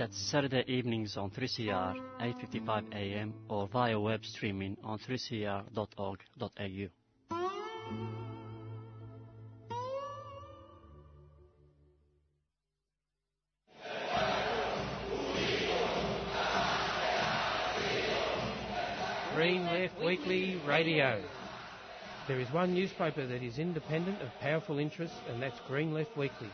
That's Saturday evenings on 3CR, 8:55am or via web streaming on 3cr.org.au. Green Left Weekly Radio. There is one newspaper that is independent of powerful interests, and that's Green Left Weekly.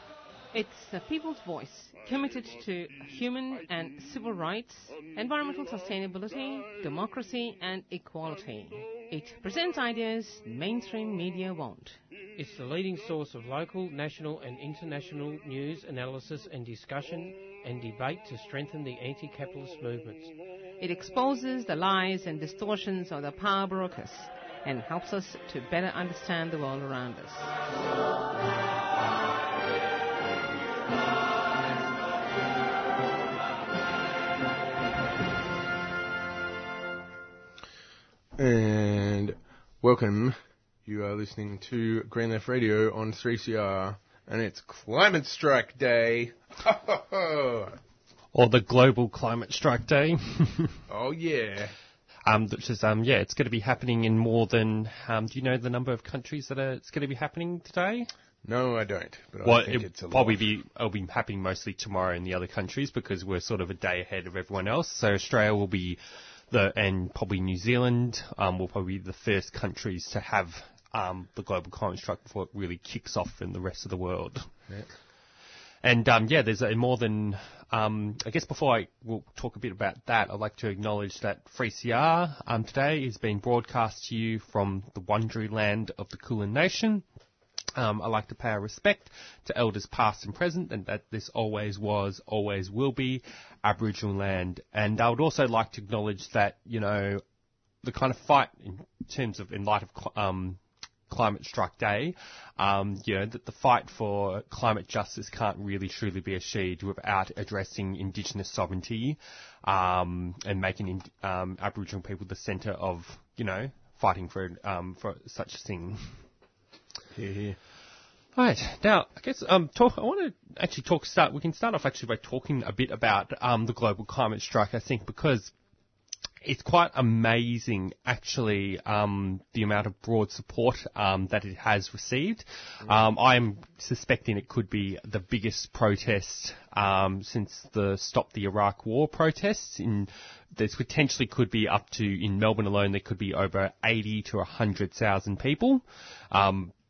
It's the people's voice, committed to human and civil rights, environmental sustainability, democracy and equality. It presents ideas mainstream media won't. It's the leading source of local, national and international news, analysis and discussion and debate to strengthen the anti-capitalist movements. It exposes the lies and distortions of the power brokers and helps us to better understand the world around us. And welcome, you are listening to Green Left Radio on 3CR, and it's Climate Strike Day. Or the Global Climate Strike Day. Oh yeah. Which is, it's going to be happening in more than, do you know the number of countries that it's going to be happening today? No, I don't. But well, I think it's a lot. It'll be happening mostly tomorrow in the other countries because we're sort of a day ahead of everyone else. So Australia will be and probably New Zealand will probably be the first countries to have the global climate strike before it really kicks off in the rest of the world. Yep. And, there's a more than... I guess before I will talk a bit about that, I'd like to acknowledge that 3CR today is being broadcast to you from the Wurundjeri land of the Kulin Nation. I'd like to pay our respect to elders past and present, and that this always was, always will be Aboriginal land. And I would also like to acknowledge that, you know, the kind of fight in light of Climate Strike Day, that the fight for climate justice can't really truly be achieved without addressing Indigenous sovereignty and making Aboriginal people the centre of, fighting for such a thing. Here, here. All right. Now, I guess I want to actually we can start off actually by talking a bit about the global climate strike, I think, because it's quite amazing, actually, the amount of broad support that it has received. I'm suspecting it could be the biggest protest since the Stop the Iraq War protests. There potentially could be up to, in Melbourne alone, there could be over 80 to 100,000 people.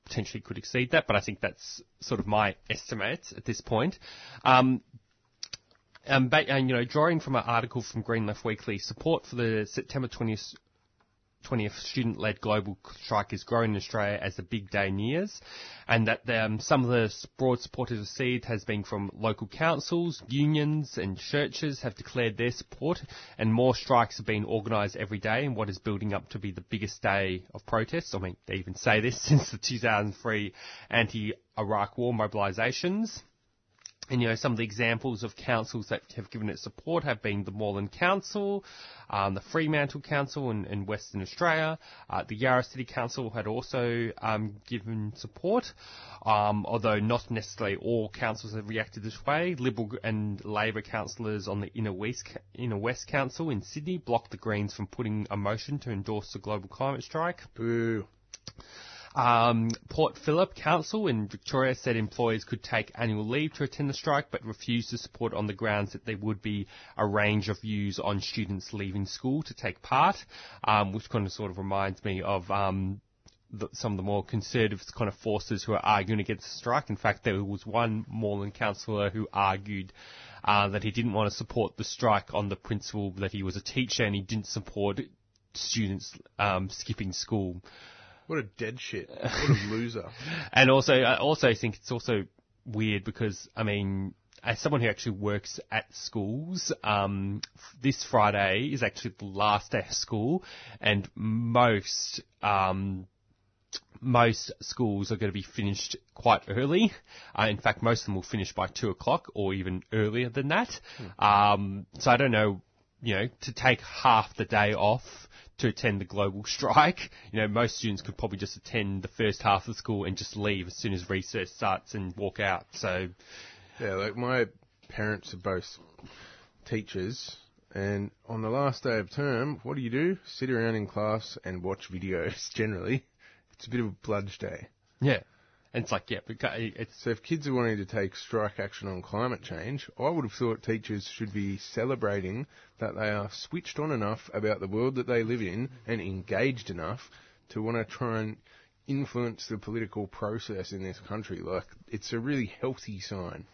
Potentially could exceed that, but I think that's sort of my estimates at this point. Drawing from an article from Green Left Weekly, support for the September 20th student-led global strike is growing in Australia as the big day nears, and that some of the broad support it received has been from local councils, unions and churches have declared their support, and more strikes have been organised every day in what is building up to be the biggest day of protests. I mean, they even say this since the 2003 anti-Iraq war mobilisations. And, some of the examples of councils that have given it support have been the Moreland Council, the Fremantle Council in Western Australia. The Yarra City Council had also given support, although not necessarily all councils have reacted this way. Liberal and Labor councillors on the Inner West Council in Sydney blocked the Greens from putting a motion to endorse the global climate strike. Boo. Port Phillip Council in Victoria said employees could take annual leave to attend the strike but refused to support on the grounds that there would be a range of views on students leaving school to take part, which kind of sort of reminds me of some of the more conservative kind of forces who are arguing against the strike. In fact, there was one Moreland councillor who argued that he didn't want to support the strike on the principle that he was a teacher and he didn't support students skipping school. What a dead shit. What a loser. And also, I also think it's also weird because, I mean, as someone who actually works at schools, this Friday is actually the last day of school, and most schools are going to be finished quite early. In fact, most of them will finish by 2:00 or even earlier than that. So I don't know, to take half the day off to attend the global strike. Most students could probably just attend the first half of the school and just leave as soon as recess starts and walk out. So, yeah, like my parents are both teachers, and on the last day of term, what do? Sit around in class and watch videos, generally. It's a bit of a bludge day. Yeah. And it's like, yeah, it's... So if kids are wanting to take strike action on climate change, I would have thought teachers should be celebrating that they are switched on enough about the world that they live in and engaged enough to want to try and influence the political process in this country. Like, it's a really healthy sign.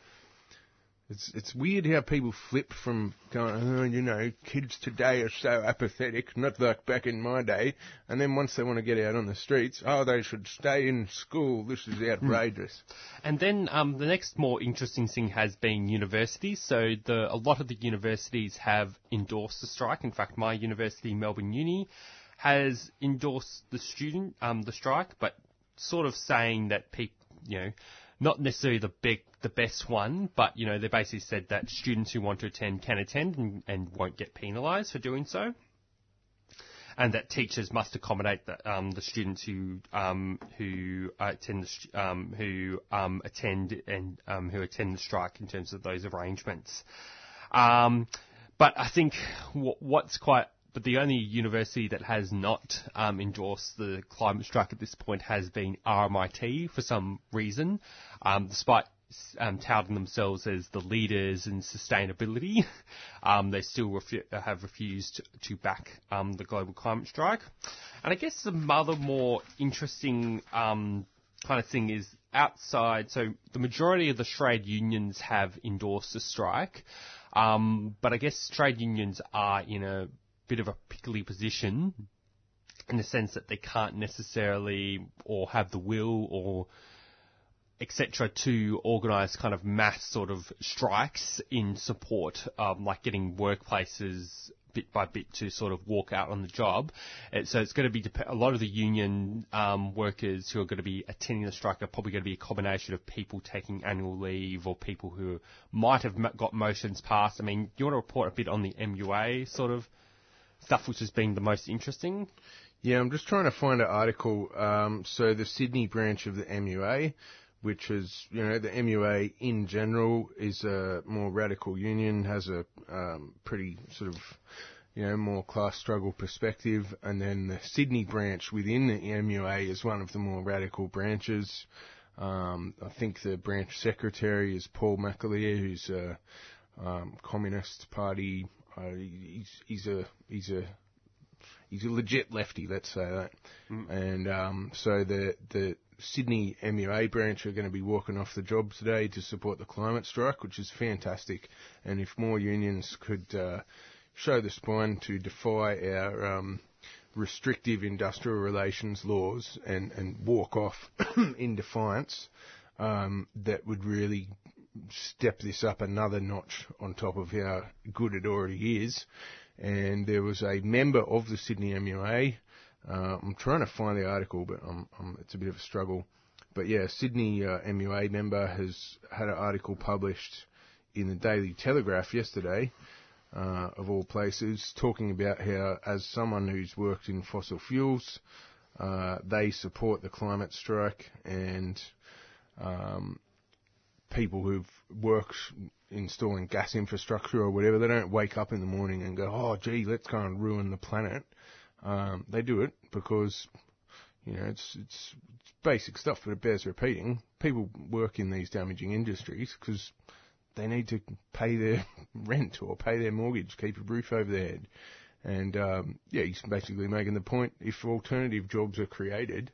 It's weird how people flip from going, oh, you know, kids today are so apathetic, not like back in my day. And then once they want to get out on the streets, oh, they should stay in school. This is outrageous. And then the next more interesting thing has been universities. So a lot of the universities have endorsed the strike. In fact, my university, Melbourne Uni, has endorsed the strike, but sort of saying that people, you know, not necessarily the best one, but, you know, they basically said that students who want to attend can attend and won't get penalised for doing so, and that teachers must accommodate the students who attend the strike in terms of those arrangements. But I think But the only university that has not endorsed the climate strike at this point has been RMIT for some reason, despite touting themselves as the leaders in sustainability. They still have refused to back the global climate strike. And I guess some other more interesting kind of thing is outside. So the majority of the trade unions have endorsed the strike, but I guess trade unions are in a bit of a pickly position in the sense that they can't necessarily or have the will or etc. to organise kind of mass sort of strikes in support, like getting workplaces bit by bit to sort of walk out on the job. And so it's going to be a lot of the union workers who are going to be attending the strike are probably going to be a combination of people taking annual leave or people who might have got motions passed. I mean, you want to report a bit on the MUA sort of stuff which has been the most interesting? Yeah, I'm just trying to find an article. So the Sydney branch of the MUA, which is, you know, the MUA in general is a more radical union, has a pretty sort of, you know, more class struggle perspective. And then the Sydney branch within the MUA is one of the more radical branches. I think the branch secretary is Paul McAleer, who's a Communist Party... He's a legit lefty, let's say that. Mm. And so the Sydney MUA branch are going to be walking off the job today to support the climate strike, which is fantastic. And if more unions could show the spine to defy our restrictive industrial relations laws and walk off in defiance, that would really step this up another notch on top of how good it already is. And there was a member of the Sydney MUA. I'm trying to find the article, but it's a bit of a struggle. But yeah, Sydney MUA member has had an article published in the Daily Telegraph yesterday, of all places, talking about how, as someone who's worked in fossil fuels, they support the climate strike, and people who've worked installing gas infrastructure or whatever, they don't wake up in the morning and go, oh, gee, let's go and ruin the planet. They do it because, you know, it's basic stuff, but it bears repeating. People work in these damaging industries because they need to pay their rent or pay their mortgage, keep a roof over their head. And, yeah, he's basically making the point, if alternative jobs are created,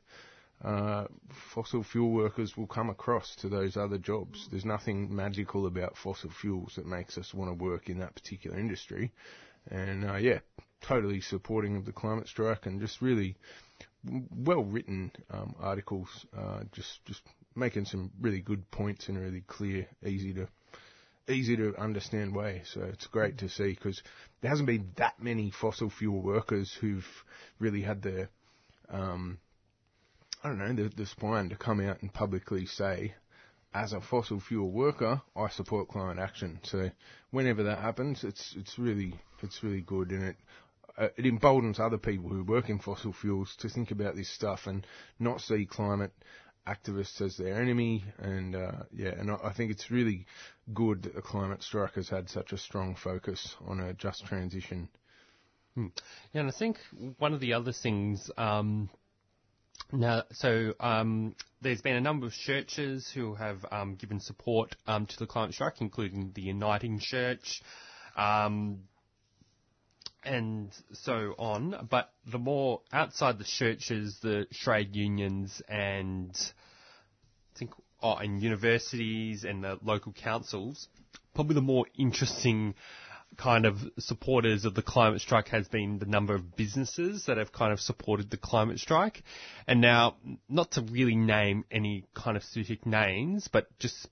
fossil fuel workers will come across to those other jobs. There's nothing magical about fossil fuels that makes us want to work in that particular industry. And, yeah, totally supporting of the climate strike, and just really well-written articles, just making some really good points in a really clear, easy to understand way. So it's great to see, because there hasn't been that many fossil fuel workers who've really had their... I don't know, the spine to come out and publicly say, as a fossil fuel worker, I support climate action. So whenever that happens, it's really good, and it emboldens other people who work in fossil fuels to think about this stuff and not see climate activists as their enemy, and and I think it's really good that the climate strike has had such a strong focus on a just transition. Yeah, and I think one of the other things, there's been a number of churches who have given support to the climate strike, including the Uniting Church, and so on. But the more outside the churches, the trade unions and and universities and the local councils, probably the more interesting kind of supporters of the climate strike has been the number of businesses that have kind of supported the climate strike. And now, not to really name any kind of specific names, but just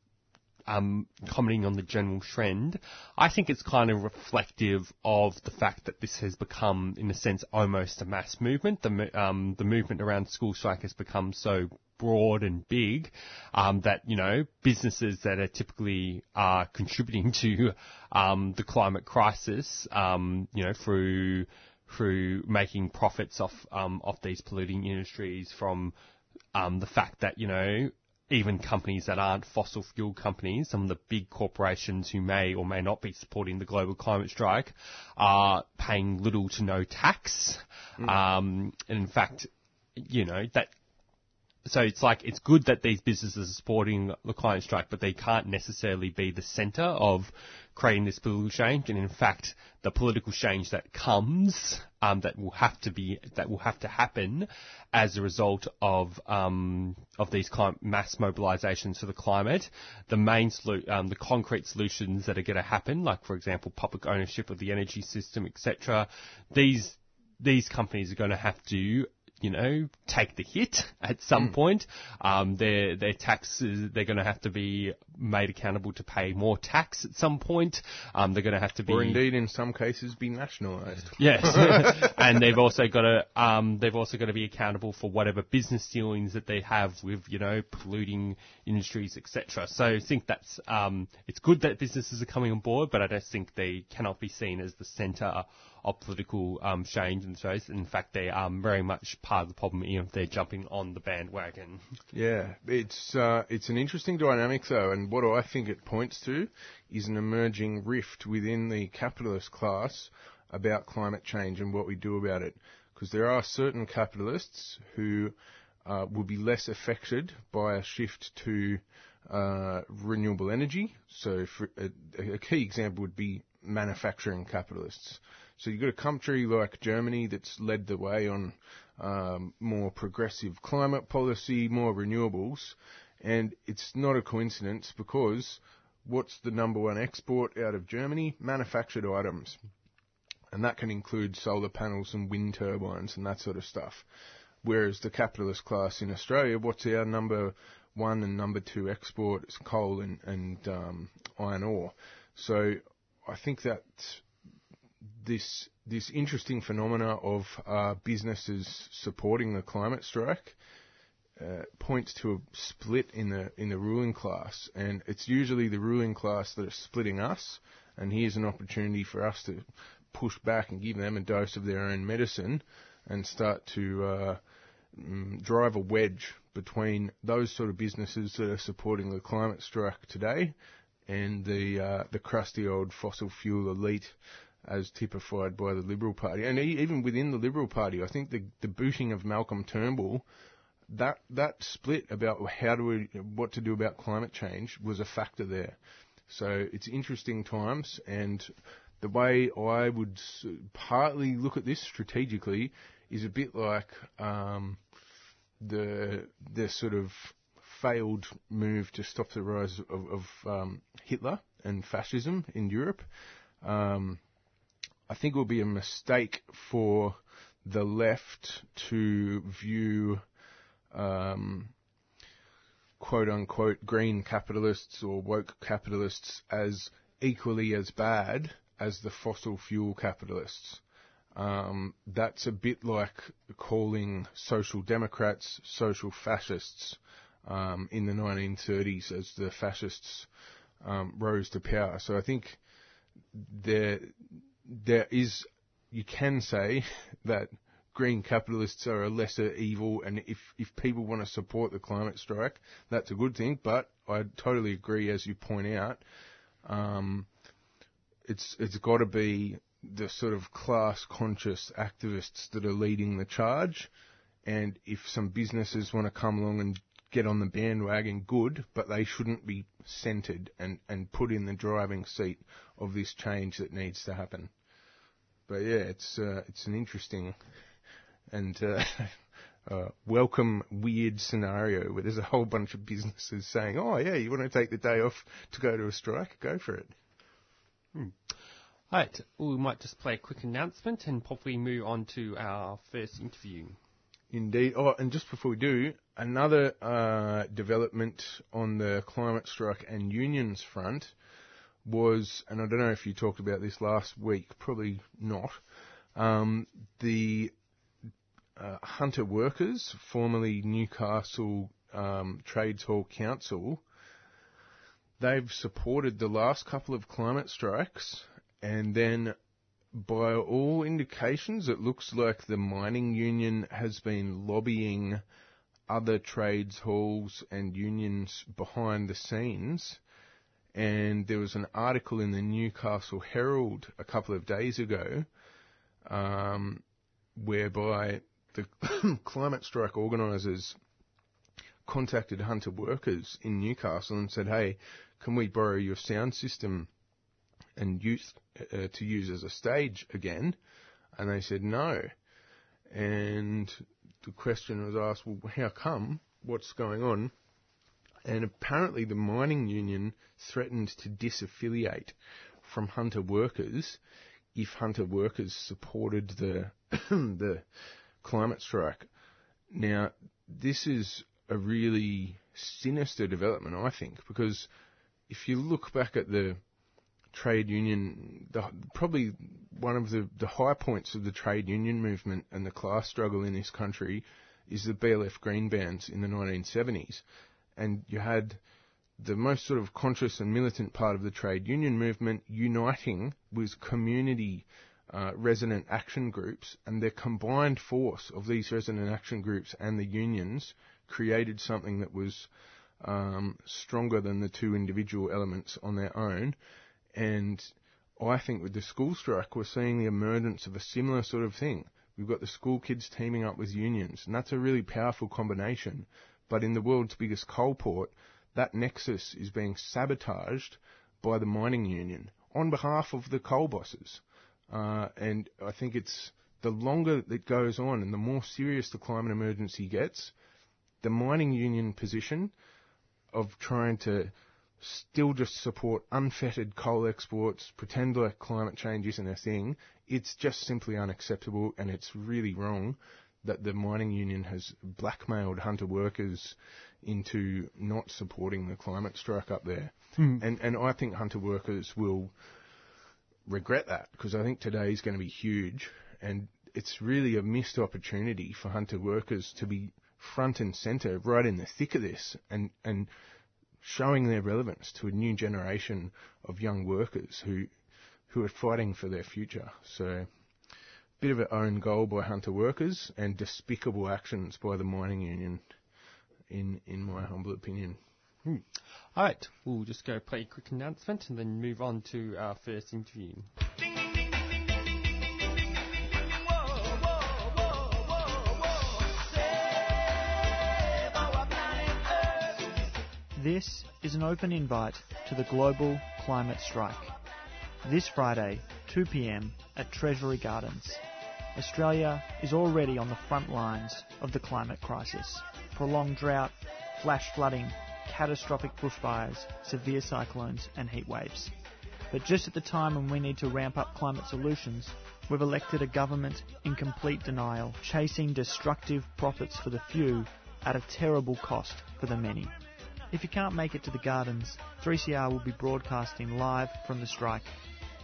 commenting on the general trend, I think it's kind of reflective of the fact that this has become, in a sense, almost a mass movement. The movement around school strike has become so broad and big that, businesses that are typically contributing to the climate crisis, through making profits off these polluting industries from the fact that, even companies that aren't fossil fuel companies, some of the big corporations who may or may not be supporting the global climate strike are paying little to no tax. And in fact, so it's good that these businesses are supporting the climate strike, but they can't necessarily be the centre of creating this political change. And in fact, the political change that comes, that will have to happen as a result of these mass mobilisations for the climate. The main the concrete solutions that are going to happen, like for example, public ownership of the energy system, etc. These companies are going to have to take the hit at some point. Their taxes, they're going to have to be made accountable to pay more tax at some point. They're going to have to be... Or indeed, in some cases, be nationalised. Yes. And they've also got to be accountable for whatever business dealings that they have with, polluting industries, etc. So I think that's, it's good that businesses are coming on board, but I don't think they cannot be seen as the centre of political change, and so in fact they are very much part of the problem, if they're jumping on the bandwagon. Yeah, it's an interesting dynamic though, and what I think it points to is an emerging rift within the capitalist class about climate change and what we do about it, because there are certain capitalists who will be less affected by a shift to renewable energy. So for a key example would be manufacturing capitalists. So you've got a country like Germany that's led the way on more progressive climate policy, more renewables, and it's not a coincidence because what's the number one export out of Germany? Manufactured items. And that can include solar panels and wind turbines and that sort of stuff. Whereas the capitalist class in Australia, what's our number one and number two export? It's coal and iron ore. So I think that this interesting phenomena of businesses supporting the climate strike points to a split in the ruling class, and it's usually the ruling class that are splitting us, and here's an opportunity for us to push back and give them a dose of their own medicine and start to drive a wedge between those sort of businesses that are supporting the climate strike today and the crusty old fossil fuel elite, as typified by the Liberal Party. And even within the Liberal Party, I think the booting of Malcolm Turnbull, that split about what to do about climate change was a factor there. So it's interesting times, and the way I would partly look at this strategically is a bit like the sort of failed move to stop the rise of Hitler and fascism in Europe. I think it would be a mistake for the left to view, quote unquote, green capitalists or woke capitalists as equally as bad as the fossil fuel capitalists. That's a bit like calling social democrats social fascists in the 1930s as the fascists rose to power. So I think there is, you can say that green capitalists are a lesser evil, and if people want to support the climate strike, that's a good thing. But I totally agree, as you point out, it's got to be the sort of class-conscious activists that are leading the charge. And if some businesses want to come along and get on the bandwagon, good, but they shouldn't be centred and put in the driving seat of this change that needs to happen. But yeah, it's an interesting and welcome weird scenario where there's a whole bunch of businesses saying, "Oh yeah, you want to take the day off to go to a strike? Go for it." All right, we might just play a quick announcement and probably move on to our first interview. Indeed. Oh, and just before we do, another development on the climate strike and unions front was, and I don't know if you talked about this last week, probably not, the Hunter Workers, formerly Newcastle Trades Hall Council, they've supported the last couple of climate strikes, and then by all indications, it looks like the mining union has been lobbying other trades halls and unions behind the scenes. And there was an article in the Newcastle Herald a couple of days ago whereby the climate strike organisers contacted Hunter Workers in Newcastle and said, "Hey, can we borrow your sound system and use as a stage again?" And they said no. And the question was asked, well, how come? What's going on? And apparently the mining union threatened to disaffiliate from Hunter Workers if Hunter Workers supported the the climate strike. Now, this is a really sinister development, I think, because if you look back at the trade union, probably one of the high points of the trade union movement and the class struggle in this country is the BLF green bans in the 1970s. And you had the most sort of conscious and militant part of the trade union movement uniting with community resident action groups, and their combined force of these resident action groups and the unions created something that was stronger than the two individual elements on their own. And I think with the school strike, we're seeing the emergence of a similar sort of thing. We've got the school kids teaming up with unions, and that's a really powerful combination. But in the world's biggest coal port, that nexus is being sabotaged by the mining union on behalf of the coal bosses. And I think it's the longer it goes on and the more serious the climate emergency gets, the mining union position of trying to still just support unfettered coal exports, pretend like climate change isn't a thing, it's just simply unacceptable, and it's really wrong that the mining union has blackmailed Hunter Workers into not supporting the climate strike up there. And I think Hunter Workers will regret that, because I think today is going to be huge, and it's really a missed opportunity for Hunter Workers to be front and centre right in the thick of this and showing their relevance to a new generation of young workers who are fighting for their future. So, bit of an own goal by Hunter Workers and despicable actions by the mining union, in my humble opinion. All right, we'll just go play a quick announcement and then move on to our first interview. This is an open invite to the global climate strike. This Friday, 2 p.m. at Treasury Gardens. Australia is already on the front lines of the climate crisis. Prolonged drought, flash flooding, catastrophic bushfires, severe cyclones and heat waves. But just at the time when we need to ramp up climate solutions, we've elected a government in complete denial, chasing destructive profits for the few at a terrible cost for the many. If you can't make it to the Gardens, 3CR will be broadcasting live from the strike,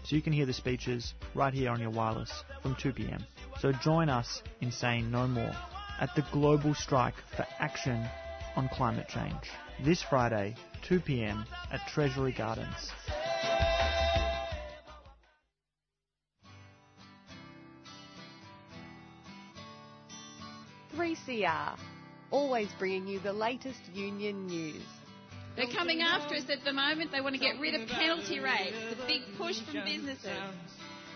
so you can hear the speeches right here on your wireless from 2 p.m. So join us in saying no more at the global strike for action on climate change. This Friday, 2 p.m. at Treasury Gardens. 3CR, always bringing you the latest union news. They're coming after us at the moment. They want to get rid of penalty rates, the big push from businesses.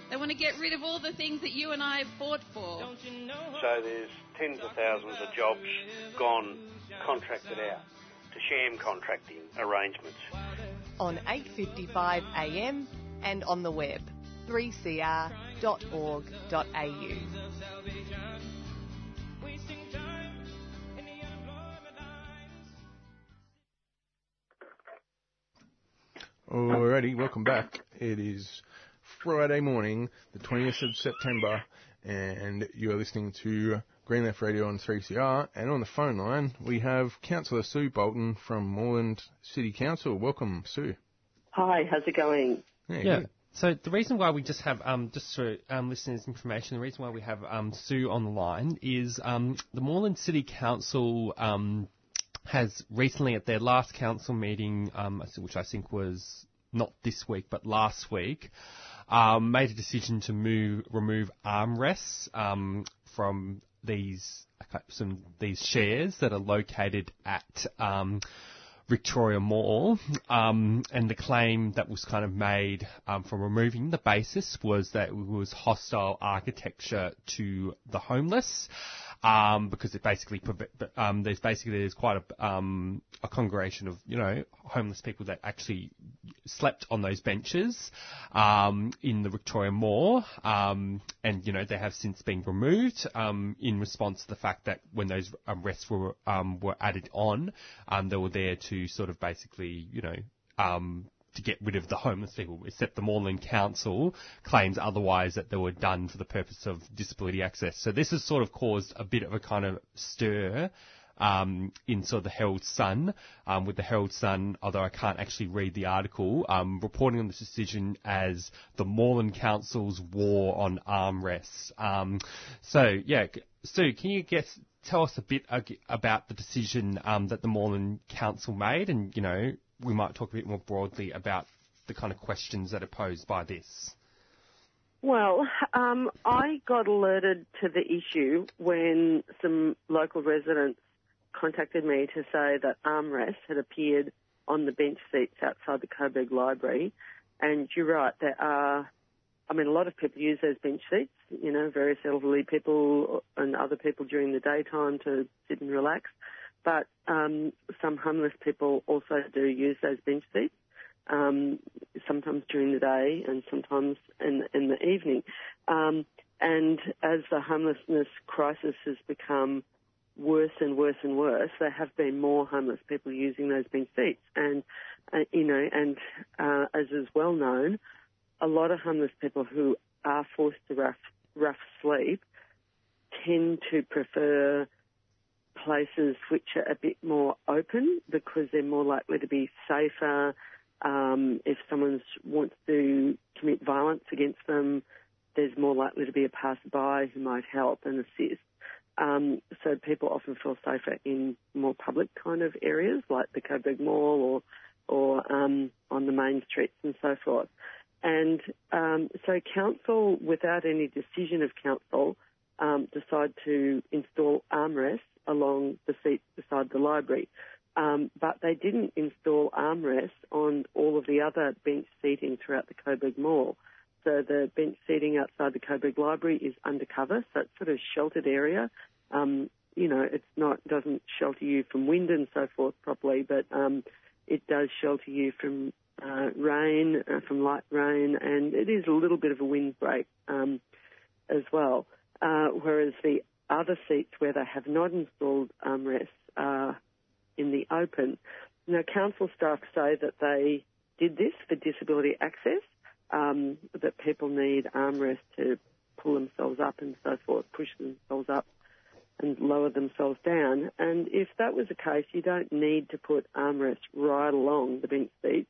They want to get rid of all the things that you and I have fought for. So there's tens of thousands of jobs gone, contracted out to sham contracting arrangements. On 8.55am and on the web, 3cr.org.au. Alrighty, welcome back. It is Friday morning, the 20th of September, and you are listening to Green Left Radio on 3CR. And on the phone line, we have Councillor Sue Bolton from Moreland City Council. Welcome, Sue. Hi, how's it going? Yeah. So the reason why we just have, just for listeners' information, the reason why we have Sue on the line is the Moreland City Council has recently at their last council meeting, which I think was not this week but last week, made a decision to remove armrests from these shares that are located at Victoria Mall, and the claim that was kind of made for removing the basis was that it was hostile architecture to the homeless, because it basically there's quite a congregation of, you know, homeless people that actually slept on those benches in the Victoria Mall, and, you know, they have since been removed in response to the fact that when those arrests were added on, they were there to sort of basically, you know, to get rid of the homeless people, except the Moreland Council claims otherwise, that they were done for the purpose of disability access. So this has sort of caused a bit of a kind of stir in sort of the Herald Sun, with the Herald Sun, although I can't actually read the article, reporting on this decision as the Moreland Council's war on armrests. So, yeah, Sue, can you tell us a bit about the decision that the Moreland Council made and, you know, we might talk a bit more broadly about the kind of questions that are posed by this. Well, I got alerted to the issue when some local residents contacted me to say that armrests had appeared on the bench seats outside the Coburg Library. And you're right, there are, I mean, a lot of people use those bench seats, you know, various elderly people and other people during the daytime to sit and relax. But some homeless people also do use those bench seats, sometimes during the day and sometimes in the evening. And as the homelessness crisis has become worse and worse and worse, there have been more homeless people using those bench seats. And, you know, as is well known, a lot of homeless people who are forced to rough sleep tend to prefer places which are a bit more open because they're more likely to be safer. If someone wants to commit violence against them, there's more likely to be a passerby who might help and assist. So people often feel safer in more public kind of areas like the Coburg Mall or on the main streets and so forth. And so council, without any decision of council, decide to install armrests along the seats beside the library. But they didn't install armrests on all of the other bench seating throughout the Coburg Mall. So the bench seating outside the Coburg Library is undercover, so it's sort of sheltered area. You know, doesn't shelter you from wind and so forth properly, but it does shelter you from rain, from light rain, and it is a little bit of a windbreak as well. Whereas the other seats where they have not installed armrests are in the open. Now, council staff say that they did this for disability access, that people need armrests to pull themselves up and so forth, push themselves up and lower themselves down. And if that was the case, you don't need to put armrests right along the bench seats.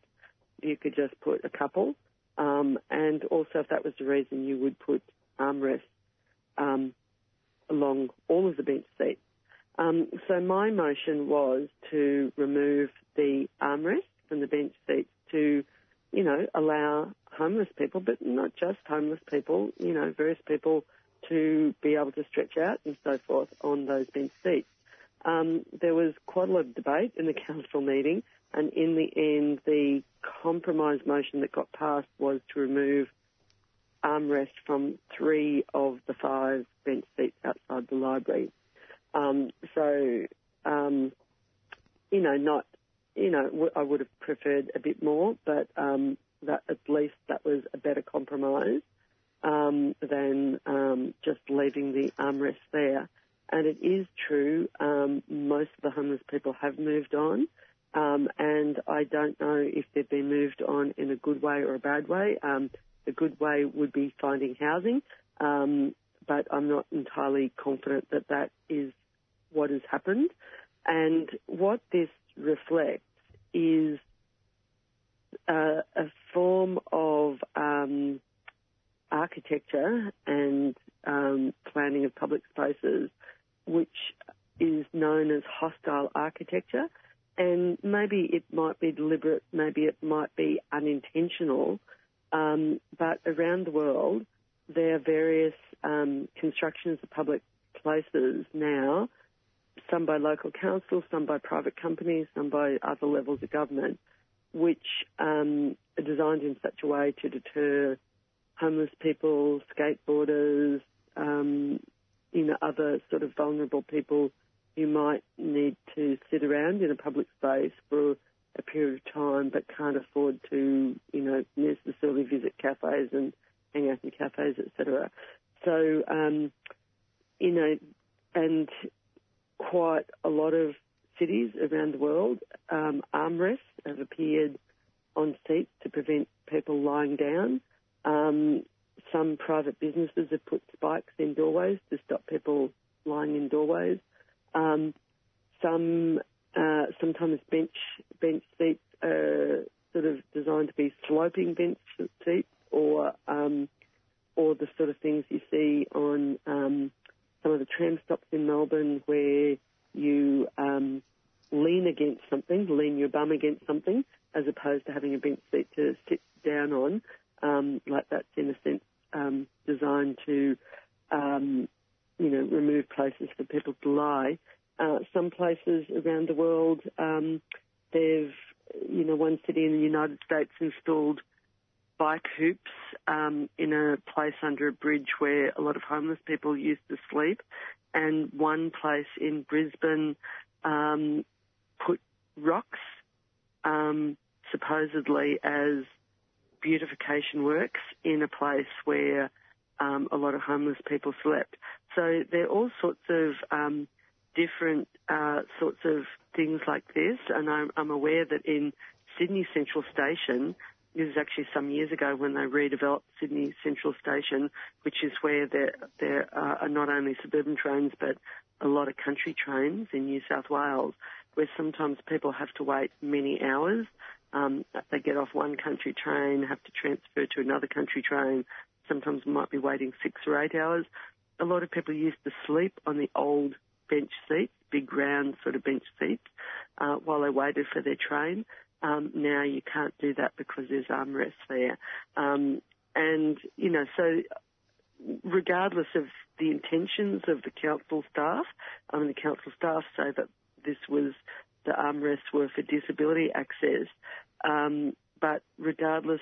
You could just put a couple. And also, if that was the reason, you would put armrests along all of the bench seats. So my motion was to remove the armrests from the bench seats to, you know, allow homeless people, but not just homeless people, you know, various people to be able to stretch out and so forth on those bench seats. There was quite a lot of debate in the council meeting, and in the end, the compromise motion that got passed was to remove armrests from 3 of the 5 bench seats outside the library. I would have preferred a bit more, but that at least that was a better compromise than just leaving the armrests there. And it is true, most of the homeless people have moved on, and I don't know if they've been moved on in a good way or a bad way. A good way would be finding housing, but I'm not entirely confident that that is what has happened. And what this reflects is a form of architecture and planning of public spaces which is known as hostile architecture, and maybe it might be deliberate, maybe it might be unintentional, but around the world there are various constructions of public places now, some by local councils, some by private companies, some by other levels of government, which are designed in such a way to deter homeless people, skateboarders, other sort of vulnerable people who might need to sit around in a public space for a period of time but can't afford to, necessarily visit cafes and hang out in cafes, etc. So, and quite a lot of cities around the world, armrests have appeared on seats to prevent people lying down. Some private businesses have put spikes in doorways to stop people lying in doorways. Sometimes bench seats are sort of designed to be sloping bench seats, or the sort of things you see on some of the tram stops in Melbourne where you lean your bum against something, as opposed to having a bench seat to sit down on. Like that's in a sense designed to, remove places for people to lie. Some places around the world, they've, one city in the United States installed bike hoops in a place under a bridge where a lot of homeless people used to sleep, and one place in Brisbane put rocks supposedly as beautification works in a place where a lot of homeless people slept. So there are all sorts of different sorts of things like this, and I'm aware that in Sydney Central Station, this is actually some years ago when they redeveloped Sydney Central Station, which is where there are not only suburban trains but a lot of country trains in New South Wales, where sometimes people have to wait many hours. They get off one country train, have to transfer to another country train, sometimes might be waiting 6 or 8 hours. A lot of people used to sleep on the old bench seats, big round sort of bench seats, while they waited for their train. Now you can't do that because there's armrests there. So regardless of the intentions of the council staff, the council staff say that the armrests were for disability access, but regardless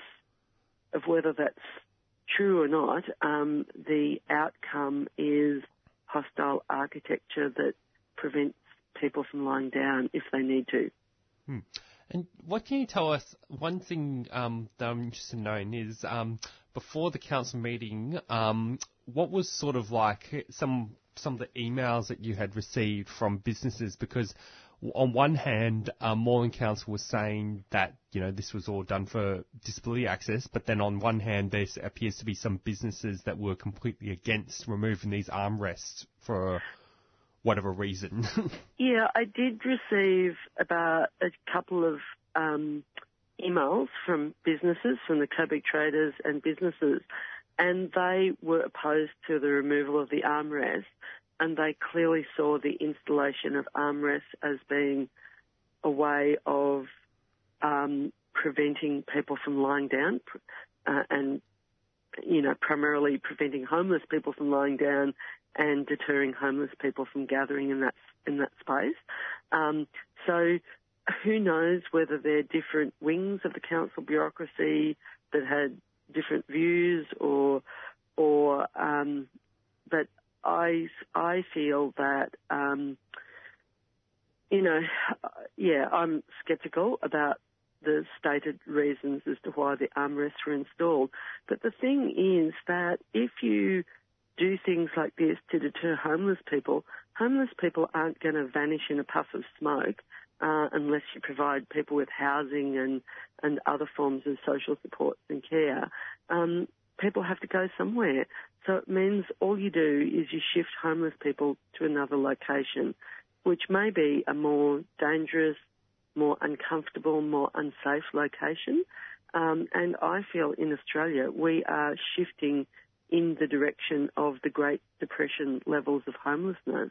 of whether that's true or not, the outcome is hostile architecture that prevents people from lying down if they need to. Hmm. And what can you tell us? One thing that I'm interested in knowing is before the council meeting, what was sort of like some of the emails that you had received from businesses? Because on one hand, Moreland Council was saying that, this was all done for disability access, but then on one hand, there appears to be some businesses that were completely against removing these armrests for whatever reason. Yeah, I did receive about a couple of emails from businesses, from the Coburg traders and businesses, and they were opposed to the removal of the armrests. And they clearly saw the installation of armrests as being a way of preventing people from lying down and you know, primarily preventing homeless people from lying down and deterring homeless people from gathering in that space. So who knows whether they're different wings of the council bureaucracy that had different views or but I feel that, I'm sceptical about the stated reasons as to why the armrests were installed. But the thing is that if you do things like this to deter homeless people aren't going to vanish in a puff of smoke unless you provide people with housing and other forms of social support and care. People have to go somewhere. So it means all you do is you shift homeless people to another location, which may be a more dangerous, more uncomfortable, more unsafe location. And I feel in Australia we are shifting in the direction of the Great Depression levels of homelessness.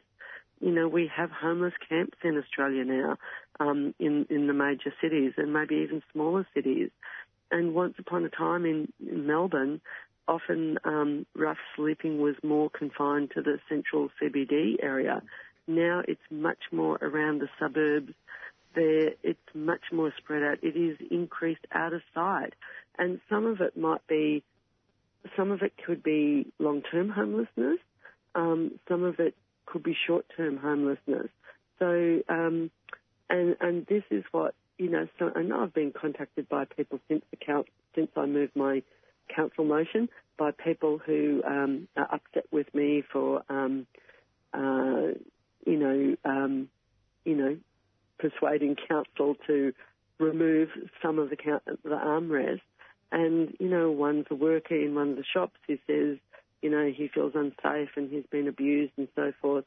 You know, we have homeless camps in Australia now, in the major cities and maybe even smaller cities. And once upon a time in Melbourne, often rough sleeping was more confined to the central CBD area. Now it's much more around the suburbs. There, it's much more spread out. It is increased out of sight. And some of it could be long-term homelessness. Some of it could be short-term homelessness. So, and this is what, you know, so, and I've been contacted by people since I moved my council motion, by people who are upset with me for, persuading council to remove some of the armrests. And, you know, one's a worker in one of the shops who says, you know, he feels unsafe and he's been abused and so forth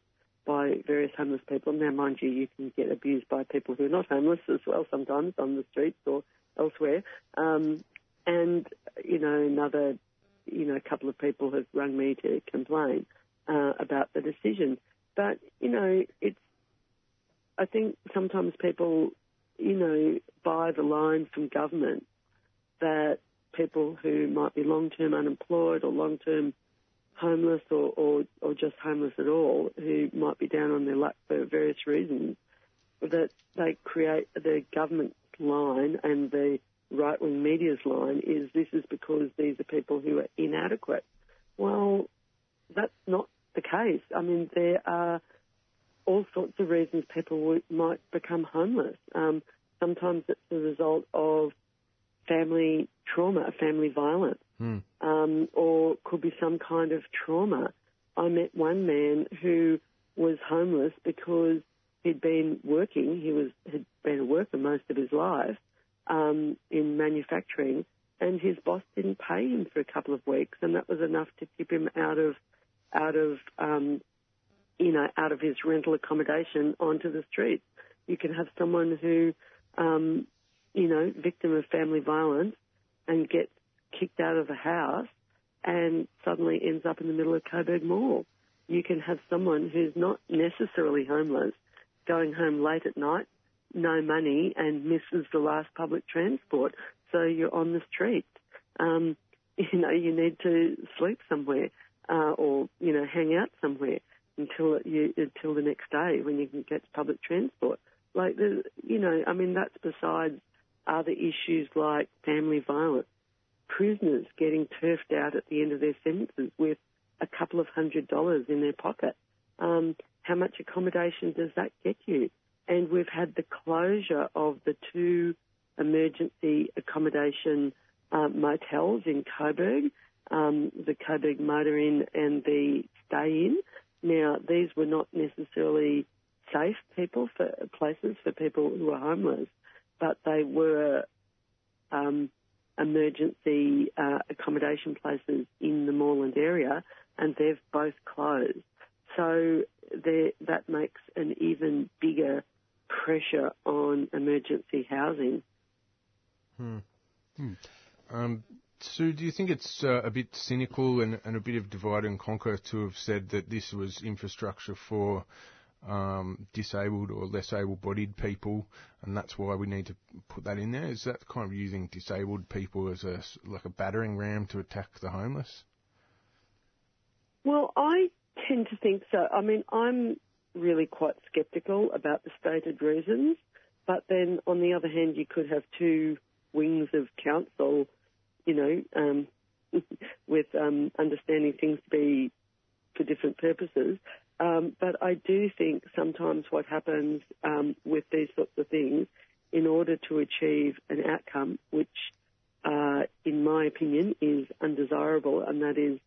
by various homeless people. Now, mind you, you can get abused by people who are not homeless as well sometimes on the streets or elsewhere. And, you know, another, you know, couple of people have rung me to complain about the decision. But, you know, I think sometimes people, you know, buy the line from government that people who might be long-term unemployed or long-term homeless or just homeless at all, who might be down on their luck for various reasons, that they create the government's line and the right-wing media's line is this is because these are people who are inadequate. Well, that's not the case. I mean, there are all sorts of reasons people might become homeless. Sometimes it's the result of family trauma, family violence, or could be some kind of trauma. I met one man who was homeless because he'd been working. He had been a worker most of his life in manufacturing, and his boss didn't pay him for a couple of weeks, and that was enough to tip him out of his rental accommodation onto the streets. You can have someone who, victim of family violence and gets kicked out of the house and suddenly ends up in the middle of Coburg Mall. You can have someone who's not necessarily homeless going home late at night, no money, and misses the last public transport, so you're on the streets. You need to sleep somewhere or hang out somewhere until the next day when you can get public transport. Like, that's besides other issues like family violence, prisoners getting turfed out at the end of their sentences with a couple of $100s in their pocket. How much accommodation does that get you? And we've had the closure of the two emergency accommodation motels in Coburg, the Coburg Motor Inn and the Stay Inn. Now, these were not necessarily safe places for people who were homeless, but they were emergency accommodation places in the Moreland area, and they've both closed. So that makes an even bigger pressure on emergency housing. Sue, do you think it's a bit cynical and a bit of divide and conquer to have said that this was infrastructure for disabled or less able-bodied people, and that's why we need to put that in there? Is that kind of using disabled people as a, like a battering ram to attack the homeless? Well, I tend to think so. I mean, I'm really quite sceptical about the stated reasons, but then on the other hand, you could have two wings of council, you know, with understanding things to be for different purposes. But I do think sometimes what happens with these sorts of things, in order to achieve an outcome which, in my opinion, is undesirable, and that is,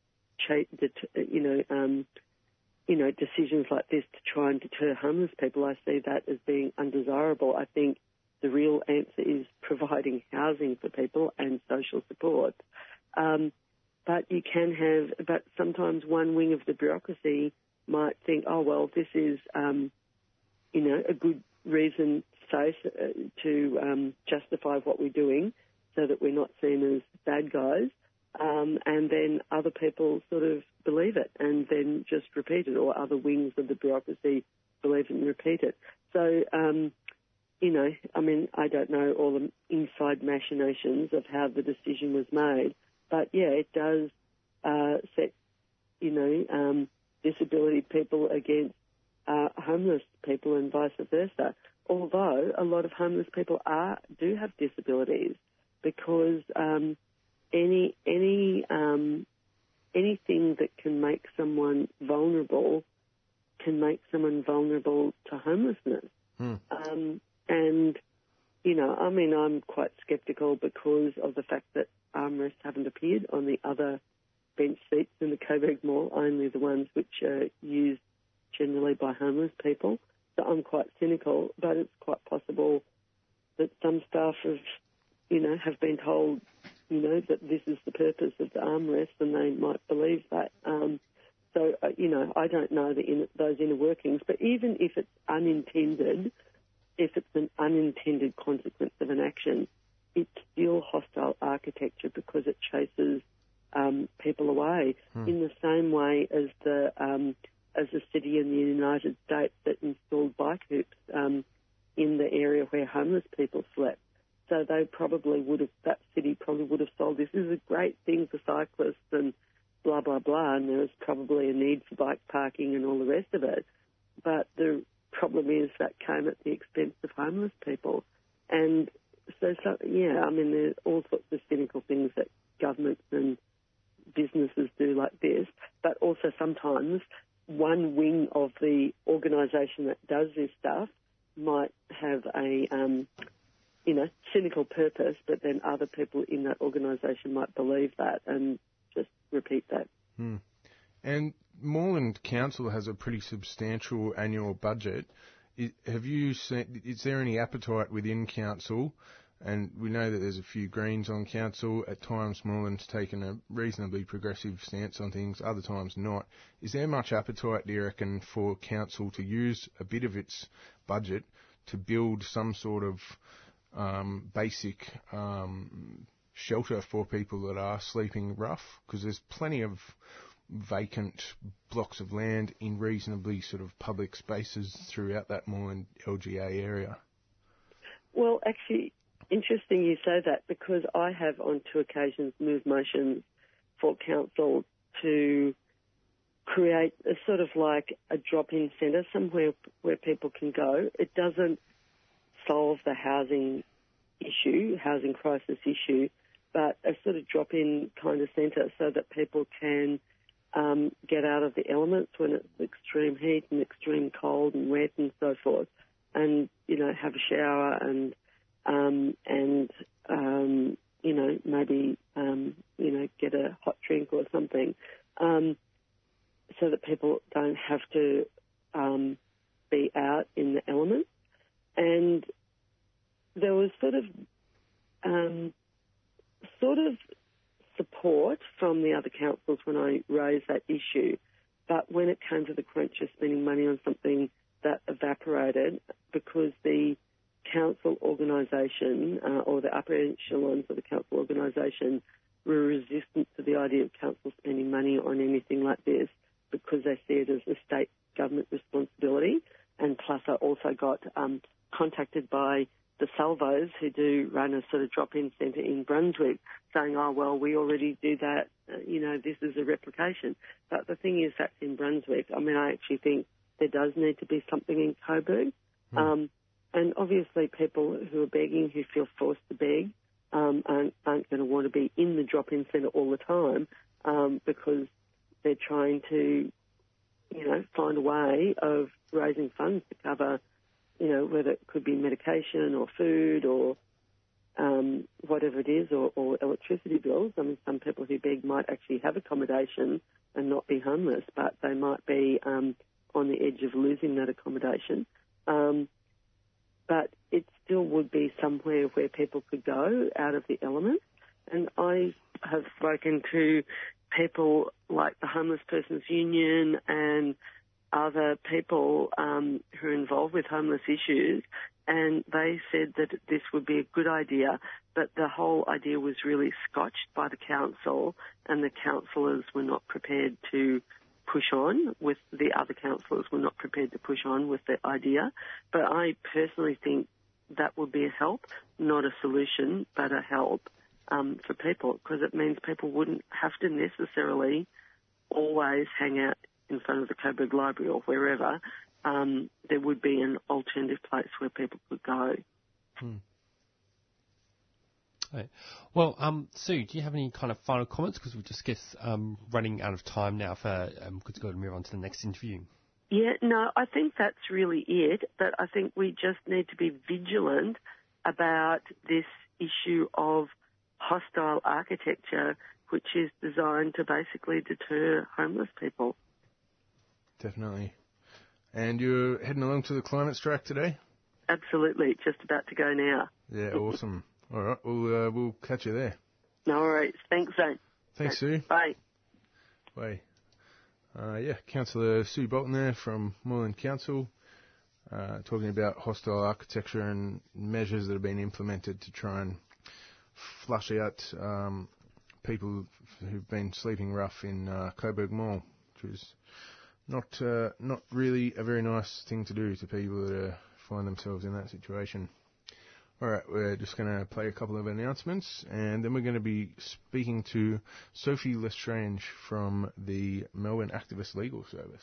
decisions like this to try and deter homeless people, I see that as being undesirable. I think the real answer is providing housing for people and social support. But sometimes one wing of the bureaucracy might think, oh, well, this is, a good reason to justify what we're doing so that we're not seen as bad guys. And then other people sort of believe it and then just repeat it, or other wings of the bureaucracy believe it and repeat it. So, I don't know all the inside machinations of how the decision was made, but, yeah, it does set, disability people against homeless people and vice versa, although a lot of homeless people do have disabilities, because anything that can make someone vulnerable to homelessness. Mm. I'm quite sceptical because of the fact that armrests haven't appeared on the other bench seats in the Coburg Mall, only the ones which are used generally by homeless people. So I'm quite cynical, but it's quite possible that some staff have been told, that this is the purpose of the armrest, and they might believe that. I don't know those inner workings, but even if it's unintended, if it's an unintended consequence of an action, it's still hostile architecture because it chases people away in the same way as the city in the United States that installed bike hoops in the area where homeless people slept. So they that city probably would have sold this is a great thing for cyclists and blah, blah, blah, and there was probably a need for bike parking and all the rest of it. But the problem is that came at the expense of homeless people. And so there's all sorts of cynical things that governments and businesses do like this, but also sometimes one wing of the organisation that does this stuff might have a cynical purpose, but then other people in that organisation might believe that and just repeat that. Hmm. And Moreland Council has a pretty substantial annual budget. Is there any appetite within council? And we know that there's a few Greens on council. At times, Moreland's taken a reasonably progressive stance on things, other times not. Is there much appetite, do you reckon, for council to use a bit of its budget to build some sort of basic shelter for people that are sleeping rough? Because there's plenty of vacant blocks of land in reasonably sort of public spaces throughout that Moreland LGA area. Well, actually, interesting you say that, because I have on two occasions moved motions for council to create a sort of like a drop-in centre, somewhere where people can go. It doesn't solve the housing crisis issue, but a sort of drop-in kind of centre so that people can get out of the elements when it's extreme heat and extreme cold and wet and so forth, and, have a shower and maybe get a hot drink or something, so that people don't have to be out in the elements. And there was sort of support from the other councils when I raised that issue, but when it came to the crunch of spending money on something, that evaporated, because the council organisation or the upper echelons of the council organisation were resistant to the idea of council spending money on anything like this, because they see it as a state government responsibility. And plus I also got contacted by the Salvos, who do run a sort of drop-in centre in Brunswick, saying, oh, well, we already do that, you know, this is a replication. But the thing is, that's in Brunswick. I mean, I actually think there does need to be something in Coburg. Mm. And obviously people who are begging, who feel forced to beg, aren't going to want to be in the drop-in centre all the time because they're trying to, you know, find a way of raising funds to cover, you know, whether it could be medication or food or whatever it is, or electricity bills. I mean, some people who beg might actually have accommodation and not be homeless, but they might be on the edge of losing that accommodation. But it still would be somewhere where people could go out of the elements. And I have spoken to people like the Homeless Persons Union and other people who are involved with homeless issues, and they said that this would be a good idea, but the whole idea was really scotched by the council, and the councillors were not prepared to push on with the other councillors were not prepared to push on with the idea. But I personally think that would be a help, not a solution, but a help for people, because it means people wouldn't have to necessarily always hang out in front of the Coburg Library or wherever. There would be an alternative place where people could go. Hmm. Right. Well, Sue, do you have any kind of final comments? Because we're just running out of time now for good to go and move on to the next interview. Yeah, no, I think that's really it. But I think we just need to be vigilant about this issue of hostile architecture, which is designed to basically deter homeless people. Definitely. And you're heading along to the climate strike today? Absolutely. Just about to go now. Yeah, awesome. All right, we'll catch you there. No worries. Thanks, Zane. Thanks, Sue. Bye. Bye. Yeah, Councillor Sue Bolton there from Moreland Council, talking about hostile architecture and measures that have been implemented to try and flush out people who've been sleeping rough in Coburg Mall, which is not really a very nice thing to do to people that find themselves in that situation. All right, we're just going to play a couple of announcements, and then we're going to be speaking to Sophie Lestrange from the Melbourne Activist Legal Service.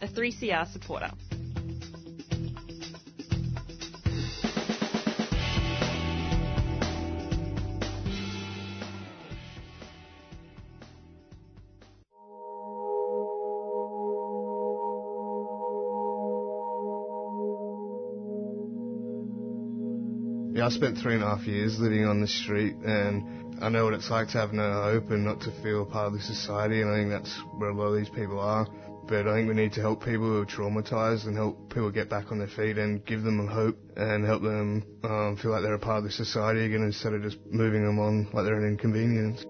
a 3CR supporter. I spent 3.5 years living on the street, and I know what it's like to have no hope and not to feel part of the society, and I think that's where a lot of these people are. But I think we need to help people who are traumatised and help people get back on their feet and give them hope and help them feel like they're a part of the society again, instead of just moving them on like they're an inconvenience.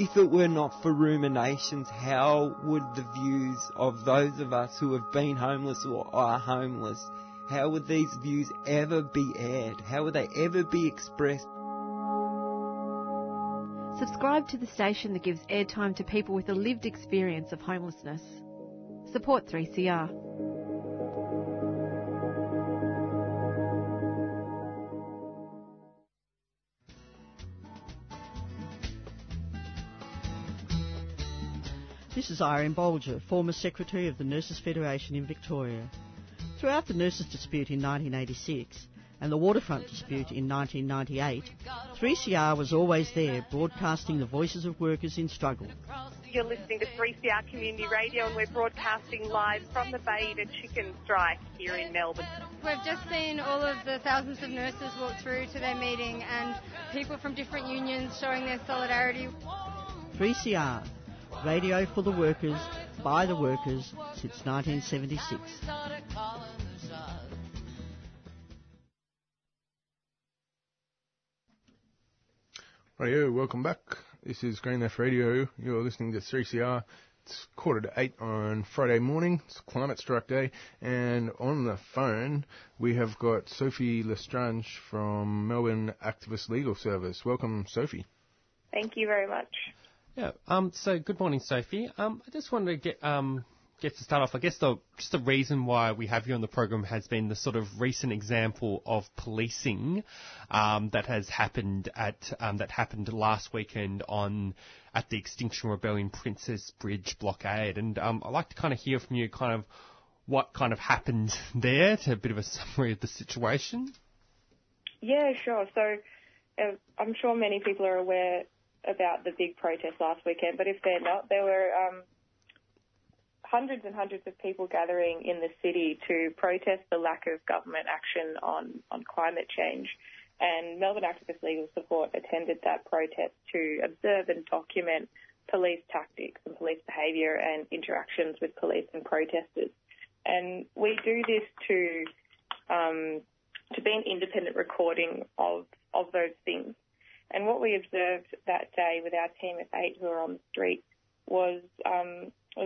If it were not for ruminations, how would the views of those of us who have been homeless or are homeless, how would these views ever be aired? How would they ever be expressed? Subscribe to the station that gives airtime to people with a lived experience of homelessness. Support 3CR. This is Irene Bolger, former Secretary of the Nurses Federation in Victoria. Throughout the nurses' dispute in 1986, and the waterfront dispute in 1998, 3CR was always there, broadcasting the voices of workers in struggle. You're listening to 3CR Community Radio, and we're broadcasting live from the Bayida Chicken Strike here in Melbourne. We've just seen all of the thousands of nurses walk through to their meeting, and people from different unions showing their solidarity. 3CR, radio for the workers, by the workers, since 1976. Rightio, welcome back. This is Green Left Radio. You're listening to 3CR. It's 7:45 on Friday morning. It's Climate Strike Day. And on the phone, we have got Sophie Lestrange from Melbourne Activist Legal Service. Welcome, Sophie. Thank you very much. Yeah. So good morning, Sophie. I just wanted to get to start off. I guess the reason why we have you on the program has been the sort of recent example of policing that has happened at that happened last weekend at the Extinction Rebellion Princess Bridge blockade. And I'd like to kind of hear from you, kind of what kind of happened there, to a bit of a summary of the situation. Yeah, sure. So I'm sure many people are aware about the big protest last weekend, but if they're not, there were hundreds and hundreds of people gathering in the city to protest the lack of government action on climate change. And Melbourne Activist Legal Support attended that protest to observe and document police tactics and police behaviour and interactions with police and protesters. And we do this to be an independent recording of those things. And what we observed that day with our team of 8 who were on the street was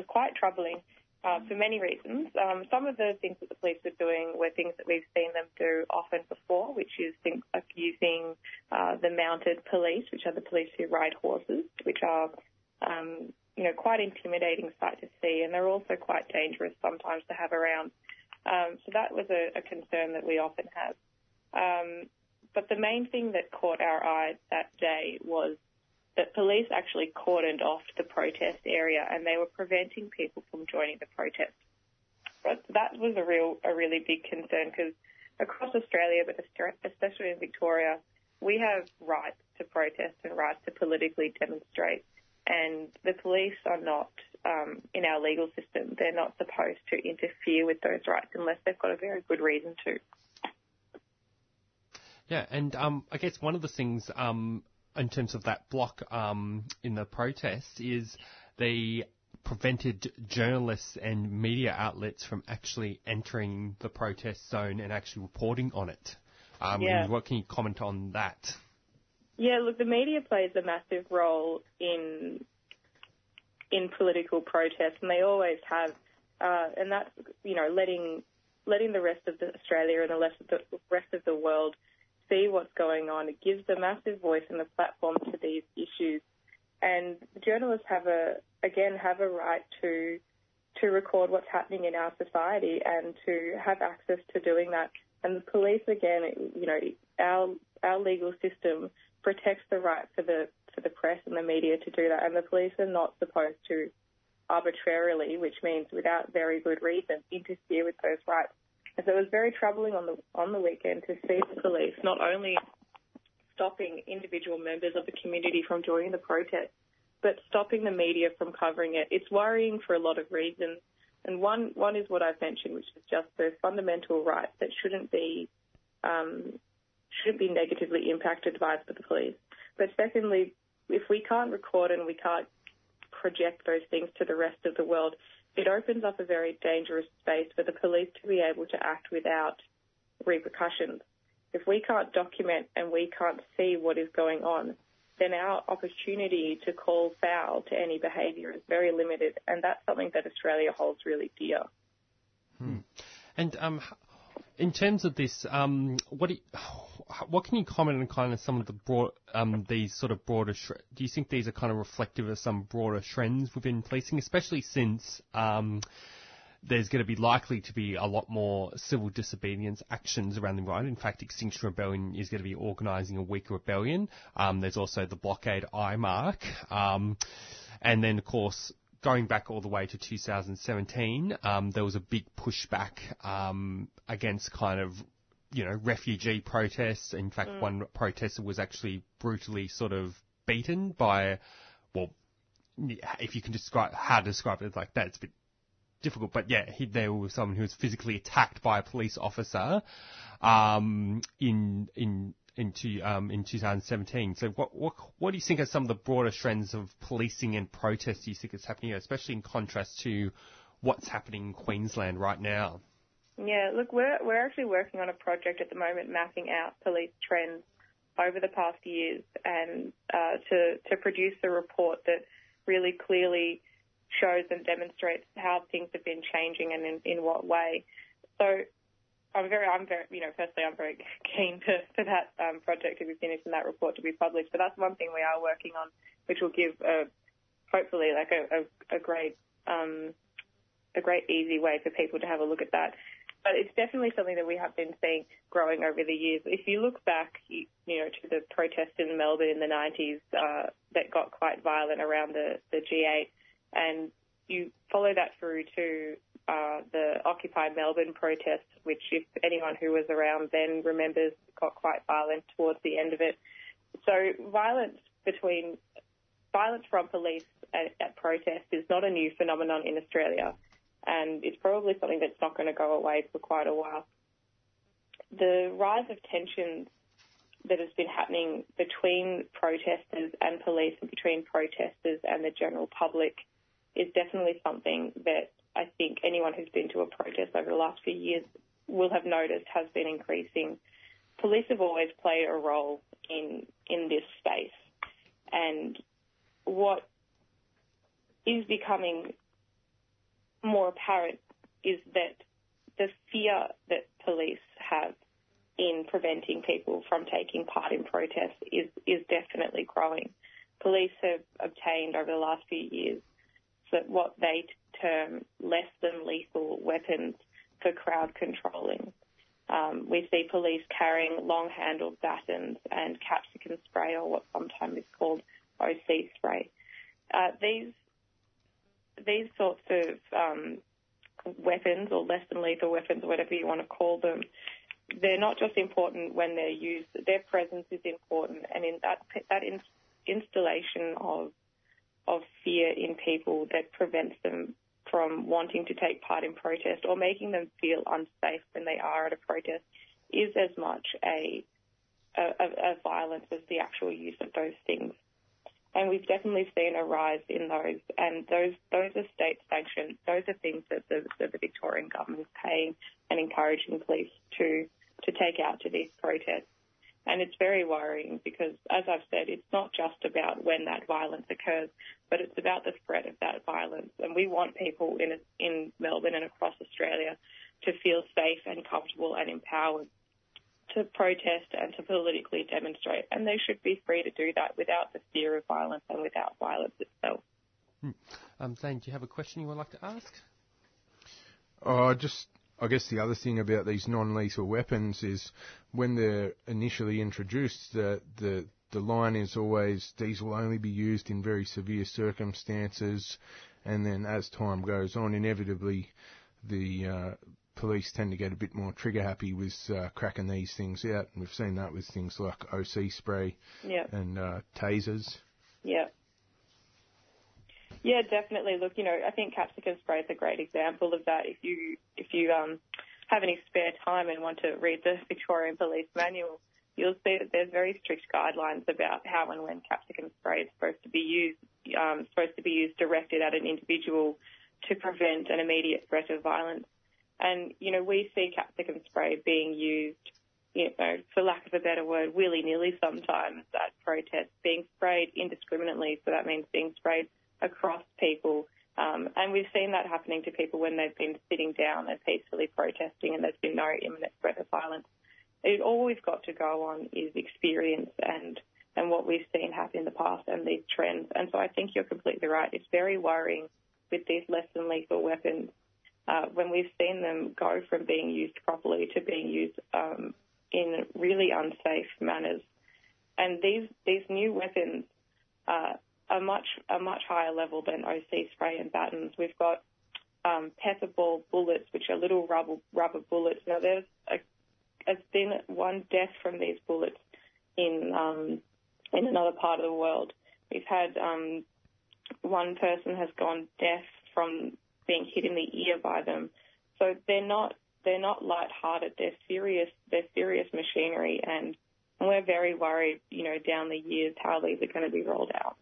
quite troubling for many reasons. Some of the things that the police were doing were things that we've seen them do often before, which is things like using the mounted police, which are the police who ride horses, which are quite intimidating sight to see, and they're also quite dangerous sometimes to have around. So that was a concern that we often have. But the main thing that caught our eye that day was that police actually cordoned off the protest area, and they were preventing people from joining the protest. But that was a really big concern, because across Australia, but especially in Victoria, we have rights to protest and rights to politically demonstrate. And the police are not, in our legal system, they're not supposed to interfere with those rights unless they've got a very good reason to. Yeah, and I guess one of the things in terms of that block in the protest is they prevented journalists and media outlets from actually entering the protest zone and actually reporting on it. Yeah. What can you comment on that? Yeah, look, the media plays a massive role in political protests, and they always have, and that's, letting the rest of Australia and the rest of the world see what's going on. It gives a massive voice and a platform to these issues, and the journalists have a right to record what's happening in our society and to have access to doing that. And the police, again, our legal system protects the right for the press and the media to do that, and the police are not supposed to arbitrarily, which means without very good reason, interfere with those rights. And so it was very troubling on the weekend to see the police not only stopping individual members of the community from joining the protest, but stopping the media from covering it. It's worrying for a lot of reasons. And one is what I've mentioned, which is just the fundamental rights that shouldn't be negatively impacted by the police. But secondly, if we can't record and we can't project those things to the rest of the world, it opens up a very dangerous space for the police to be able to act without repercussions. If we can't document and we can't see what is going on, then our opportunity to call foul to any behaviour is very limited, and that's something that Australia holds really dear. And in terms of this, what can you comment on kind of some of the broad, these sort of broader, do you think these are kind of reflective of some broader trends within policing, especially since there's going to be likely to be a lot more civil disobedience actions around the right? In fact, Extinction Rebellion is going to be organising a week of rebellion. There's also the Blockade IMARC. And then, of course, going back all the way to 2017, there was a big pushback against kind of you know, refugee protests. In fact, one protester was actually brutally sort of beaten by, well, if you can describe, how to describe it like that, it's a bit difficult, but yeah, there was someone who was physically attacked by a police officer, in 2017. So what do you think are some of the broader trends of policing and protests you think is happening here, especially in contrast to what's happening in Queensland right now? Yeah, look, we're actually working on a project at the moment mapping out police trends over the past years and to produce a report that really clearly shows and demonstrates how things have been changing and in what way. So I'm very, you know, personally, I'm very keen for that project to be finished and that report to be published. But that's one thing we are working on, which will give hopefully like a great easy way for people to have a look at that. But it's definitely something that we have been seeing growing over the years. If you look back, you know, to the protests in Melbourne in the 90s that got quite violent around the G8, and you follow that through to the Occupy Melbourne protest, which if anyone who was around then remembers, got quite violent towards the end of it. So violence from police at protests is not a new phenomenon in Australia. And it's probably something that's not going to go away for quite a while. The rise of tensions that has been happening between protesters and police and between protesters and the general public is definitely something that I think anyone who's been to a protest over the last few years will have noticed has been increasing. Police have always played a role in this space. And what is becoming more apparent is that the fear that police have in preventing people from taking part in protests is definitely growing. Police have obtained over the last few years that what they term less than lethal weapons for crowd controlling. We see police carrying long-handled batons and capsicum spray, or what sometimes is called OC spray. These sorts of weapons, or less than lethal weapons, or whatever you want to call them, they're not just important when they're used. Their presence is important, and in that installation of fear in people that prevents them from wanting to take part in protest or making them feel unsafe when they are at a protest is as much a violence as the actual use of those things. And we've definitely seen a rise in those, and those are state sanctioned. Those are things that the Victorian government is paying and encouraging police to take out to these protests. And it's very worrying because, as I've said, it's not just about when that violence occurs, but it's about the threat of that violence. And we want people in Melbourne and across Australia to feel safe and comfortable and empowered to protest and to politically demonstrate. And they should be free to do that without the fear of violence and without violence itself. Zane, do you have a question you would like to ask? I guess the other thing about these non-lethal weapons is when they're initially introduced, the line is always these will only be used in very severe circumstances, and then as time goes on, inevitably the police tend to get a bit more trigger happy with cracking these things out, and we've seen that with things like OC spray and tasers. Yeah. Yeah, definitely. Look, you know, I think capsicum spray is a great example of that. If you have any spare time and want to read the Victorian Police Manual, you'll see that there's very strict guidelines about how and when capsicum spray is supposed to be used. Supposed to be used directed at an individual to prevent an immediate threat of violence. And you know, we see capsicum spray being used, you know, for lack of a better word, willy-nilly sometimes at protests, being sprayed indiscriminately. So that means being sprayed across people, and we've seen that happening to people when they've been sitting down and peacefully protesting and there's been no imminent threat of violence. All we've got to go on is experience and what we've seen happen in the past and these trends. And so I think you're completely right. It's very worrying with these less than lethal weapons when we've seen them go from being used properly to being used in really unsafe manners. And these new weapons a much higher level than OC spray and batons. We've got pepper ball bullets, which are little rubber bullets. Now, there's a there's been one death from these bullets in another part of the world. We've had one person has gone deaf from being hit in the ear by them. So they're not light-hearted. They're serious machinery, and we're very worried, you know, down the years how these are going to be rolled out.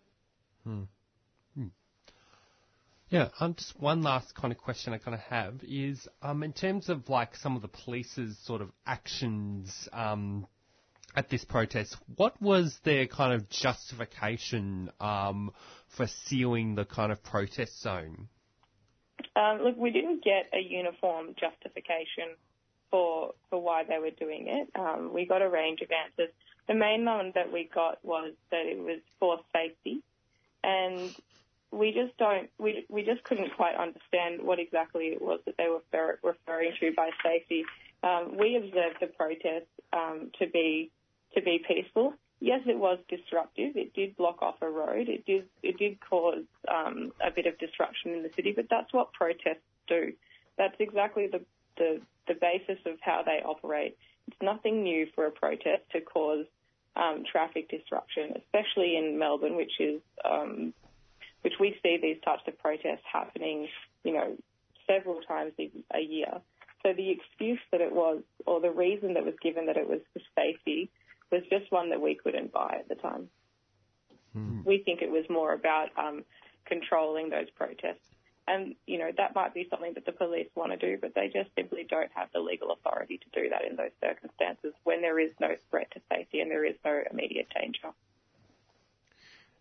Yeah, just one last kind of question I kind of have is in terms of like some of the police's sort of actions at this protest, what was their kind of justification for sealing the kind of protest zone? Look, we didn't get a uniform justification for why they were doing it. We got a range of answers. The main one that we got was that it was for safety, and we just couldn't quite understand what exactly it was that they were referring to by safety. We observed the protest to be peaceful. Yes, it was disruptive. It did block off a road. It did cause a bit of disruption in the city, but that's what protests do. That's exactly the basis of how they operate. It's nothing new for a protest to cause traffic disruption, especially in Melbourne, which is which we see these types of protests happening, you know, several times a year. So the excuse that it was, or the reason that was given that it was for safety, was just one that we couldn't buy at the time. Hmm. We think it was more about controlling those protests. And, you know, that might be something that the police want to do, but they just simply don't have the legal authority to do that in those circumstances when there is no threat to safety and there is no immediate danger.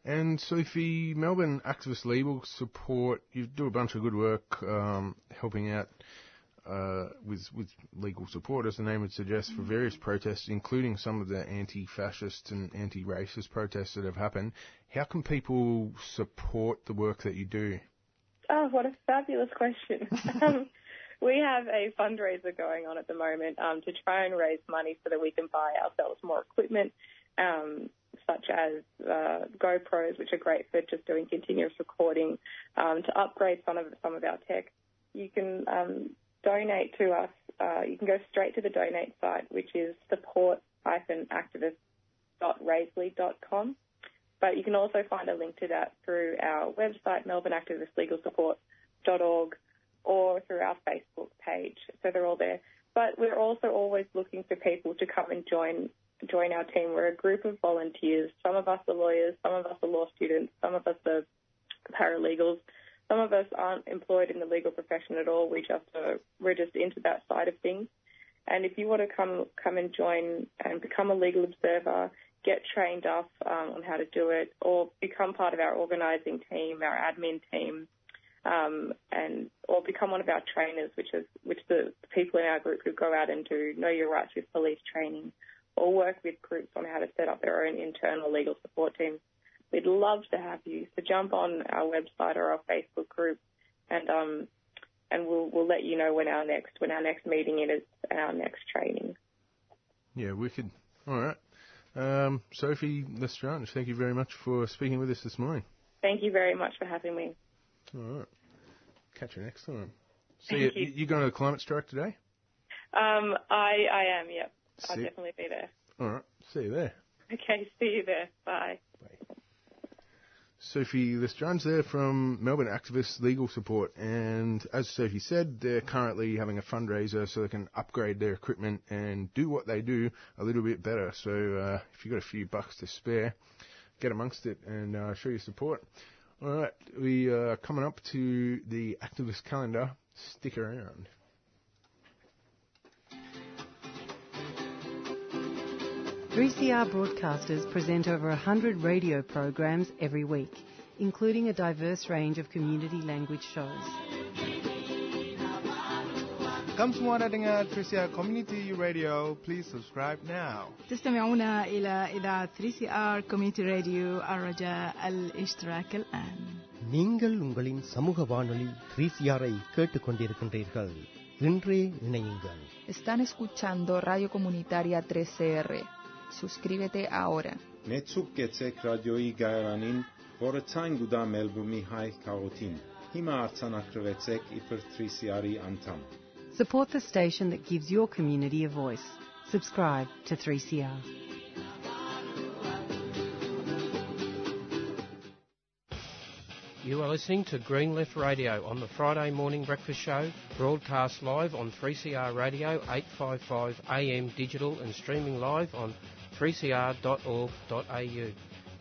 And Sophie, Melbourne Activist Legal Support, you do a bunch of good work helping out with legal support, as the name would suggest, for various protests, including some of the anti-fascist and anti-racist protests that have happened. How can people support the work that you do? Oh, what a fabulous question. We have a fundraiser going on at the moment to try and raise money so that we can buy ourselves more equipment, such as GoPros, which are great for just doing continuous recording, to upgrade some of our tech. You can donate to us. You can go straight to the donate site, which is support-activist.raisley.com. But you can also find a link to that through our website, melbourneactivistlegalsupport.org, or through our Facebook page. So they're all there. But we're also always looking for people to come and join our team. We're a group of volunteers. Some of us are lawyers, some of us are law students, some of us are paralegals, some of us aren't employed in the legal profession at all. We're just into that side of things. And if you want to come and join and become a legal observer, get trained up on how to do it, or become part of our organising team, our admin team, or become one of our trainers, which the people in our group who go out and do Know Your Rights with Police training, or work with groups on how to set up their own internal legal support teams. We'd love to have you. So jump on our website or our Facebook group, and we'll let you know when our next meeting is and our next training. Yeah, wicked. All right. Sophie Lestrange, thank you very much for speaking with us this morning. Thank you very much for having me. All right. Catch you next time. So you going to the climate strike today? I am, yep. I'll definitely be there. All right. See you there. Okay, see you there. Bye. Bye. Sophie Lestrange there from Melbourne Activist Legal Support. And as Sophie said, they're currently having a fundraiser so they can upgrade their equipment and do what they do a little bit better. So if you've got a few bucks to spare, get amongst it and show your support. All right, we are coming up to the activist calendar. Stick around. Three CR broadcasters present over 100 radio programs every week, including a diverse range of community language shows. Come to one at 3CR Community Radio. Please subscribe now. تستمعون إلى إذاعة 3CR Community Radio. أرجاء الاشتراك الآن. நீங்கள் உங்களின் சமூக வானொலி 3CR-ஐ கேட்டுக்கொண்டிருக்கின்றீர்கள். இன்றே இணையுங்கள். Están escuchando Radio Comunitaria 3CR. Suscríbete ahora. Support the station that gives your community a voice. Subscribe to 3CR. You are listening to Green Left Radio on the Friday Morning Breakfast Show, broadcast live on 3CR Radio, 855 AM digital and streaming live on 3cr.org.au.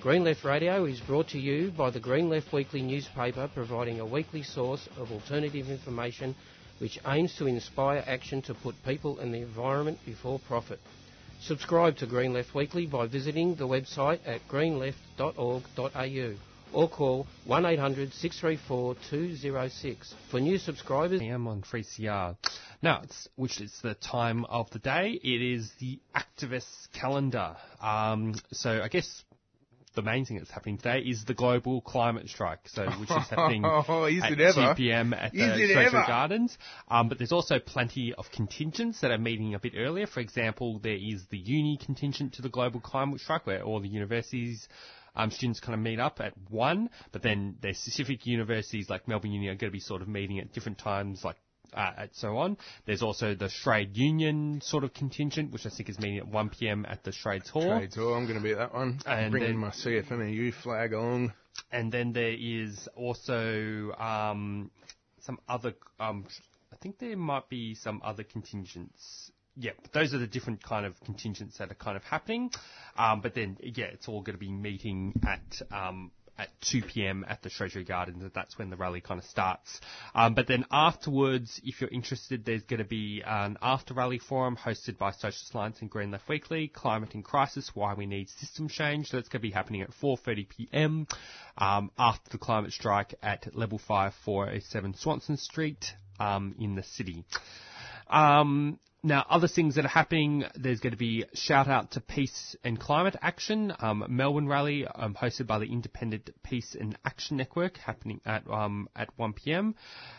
Green Left Radio is brought to you by the Green Left Weekly newspaper, providing a weekly source of alternative information which aims to inspire action to put people and the environment before profit. Subscribe to Green Left Weekly by visiting the website at greenleft.org.au. or call 1800 634 206 for new subscribers. I am on 3CR. Now, which is the time of the day, it is the activist calendar. So I guess the main thing that's happening today is the global climate strike, so which is happening at 2pm at the Treasury Gardens. But there's also plenty of contingents that are meeting a bit earlier. For example, there is the uni contingent to the global climate strike, where all the universities... students kind of meet up at 1, but then their specific universities like Melbourne Uni are going to be sort of meeting at different times, like and so on. There's also the trade union sort of contingent, which I think is meeting at 1pm at the Trades Hall. Trades Hall, I'm going to be at that one. And bringing my CFMEU flag along. And then there is also some other... I think there might be some other contingents... Yeah, those are the different kind of contingents that are kind of happening. But then, yeah, it's all going to be meeting at 2pm at the Treasury Gardens, and that's when the rally kind of starts. But then afterwards, if you're interested, there's going to be an after-rally forum hosted by Socialist Alliance and Green Left Weekly, Climate in Crisis, Why We Need System Change. So that's going to be happening at 4.30pm after the climate strike at Level 5, 407 Swanson Street in the city. Now, other things that are happening, there's going to be Shout Out to Peace and Climate Action, Melbourne Rally, hosted by the Independent Peace and Action Network, happening at 1pm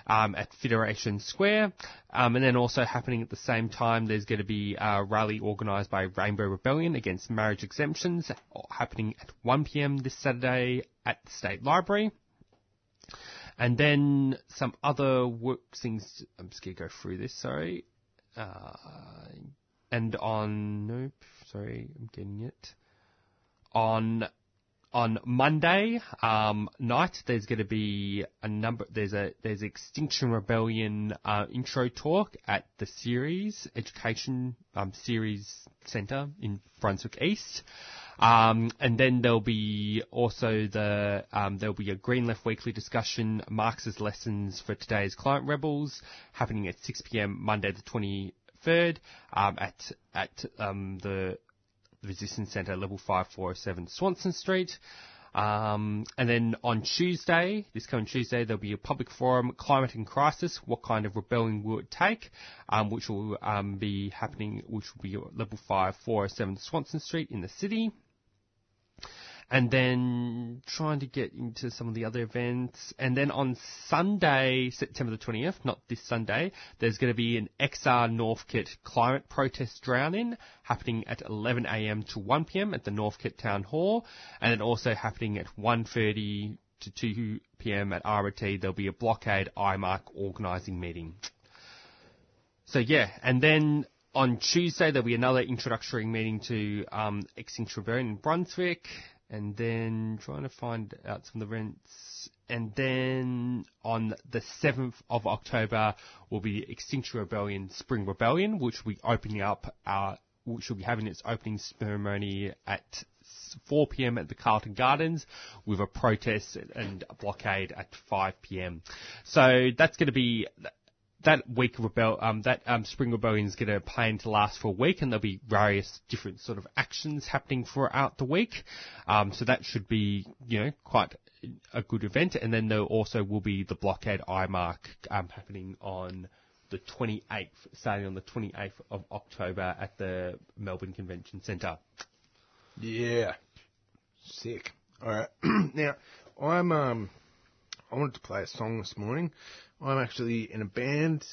at Federation Square. And then also happening at the same time, there's going to be a rally organised by Rainbow Rebellion against marriage exemptions, happening at 1pm this Saturday at the State Library. And then some other work things, I'm just going to go through this, sorry. On Monday night, there's going to be there's Extinction Rebellion intro talk at the Ceres Education Ceres Centre in Brunswick East. And then there'll be also there'll be a Green Left Weekly discussion, Marx's Lessons for Today's Climate Rebels, happening at 6pm Monday the 23rd, at the Resistance Centre, Level 5, 407 Swanson Street. And then on Tuesday, this coming Tuesday, there'll be a public forum, Climate in Crisis, What Kind of Rebellion Will It Take, which will be Level 5, 407 Swanson Street in the city. And then trying to get into some of the other events. And then on Sunday, September the 20th, not this Sunday, there's going to be an XR Northcote climate protest drown-in happening at 11am to 1pm at the Northcote Town Hall. And then also happening at 1.30 to 2pm at RMIT, there'll be a Blockade IMARC organising meeting. So yeah, and then... on Tuesday, there'll be another introductory meeting to Extinction Rebellion in Brunswick, and then trying to find out some of the events. And then on the 7th of October will be Extinction Rebellion Spring Rebellion, which will be opening up which will be having its opening ceremony at 4pm at the Carlton Gardens, with a protest and a blockade at 5pm. So that's going to be... that week of Spring Rebellion is going to plan to last for a week, and there'll be various different sort of actions happening throughout the week. So that should be, quite a good event. And then there also will be the Blockade IMARC happening on the 28th, starting on the 28th of October at the Melbourne Convention Centre. Yeah. Sick. All right. Now, I wanted to play a song this morning. I'm actually in a band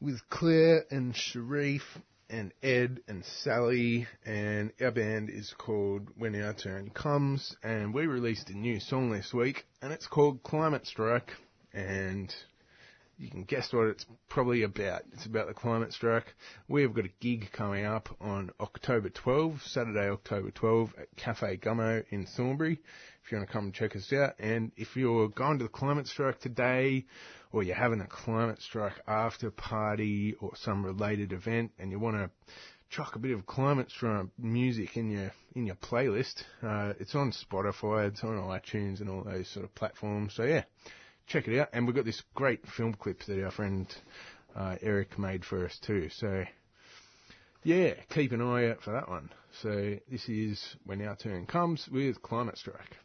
with Claire and Sharif and Ed and Sally, and our band is called When Our Turn Comes, and we released a new song this week, and it's called Climate Strike, and You can guess what it's probably about. It's about the climate strike. We've got a gig coming up on October 12, Saturday, October 12 at Cafe Gummo in Thornbury. If you want to come and check us out. And if you're going to the climate strike today, or you're having a climate strike after party or some related event and you want to chuck a bit of climate strike music in your playlist, it's on Spotify, it's on iTunes and all those sort of platforms. So yeah, check it out. And we've got this great film clip that our friend Eric made for us too. So yeah, keep an eye out for that one. So this is When Our Turn Comes with Climate Strike.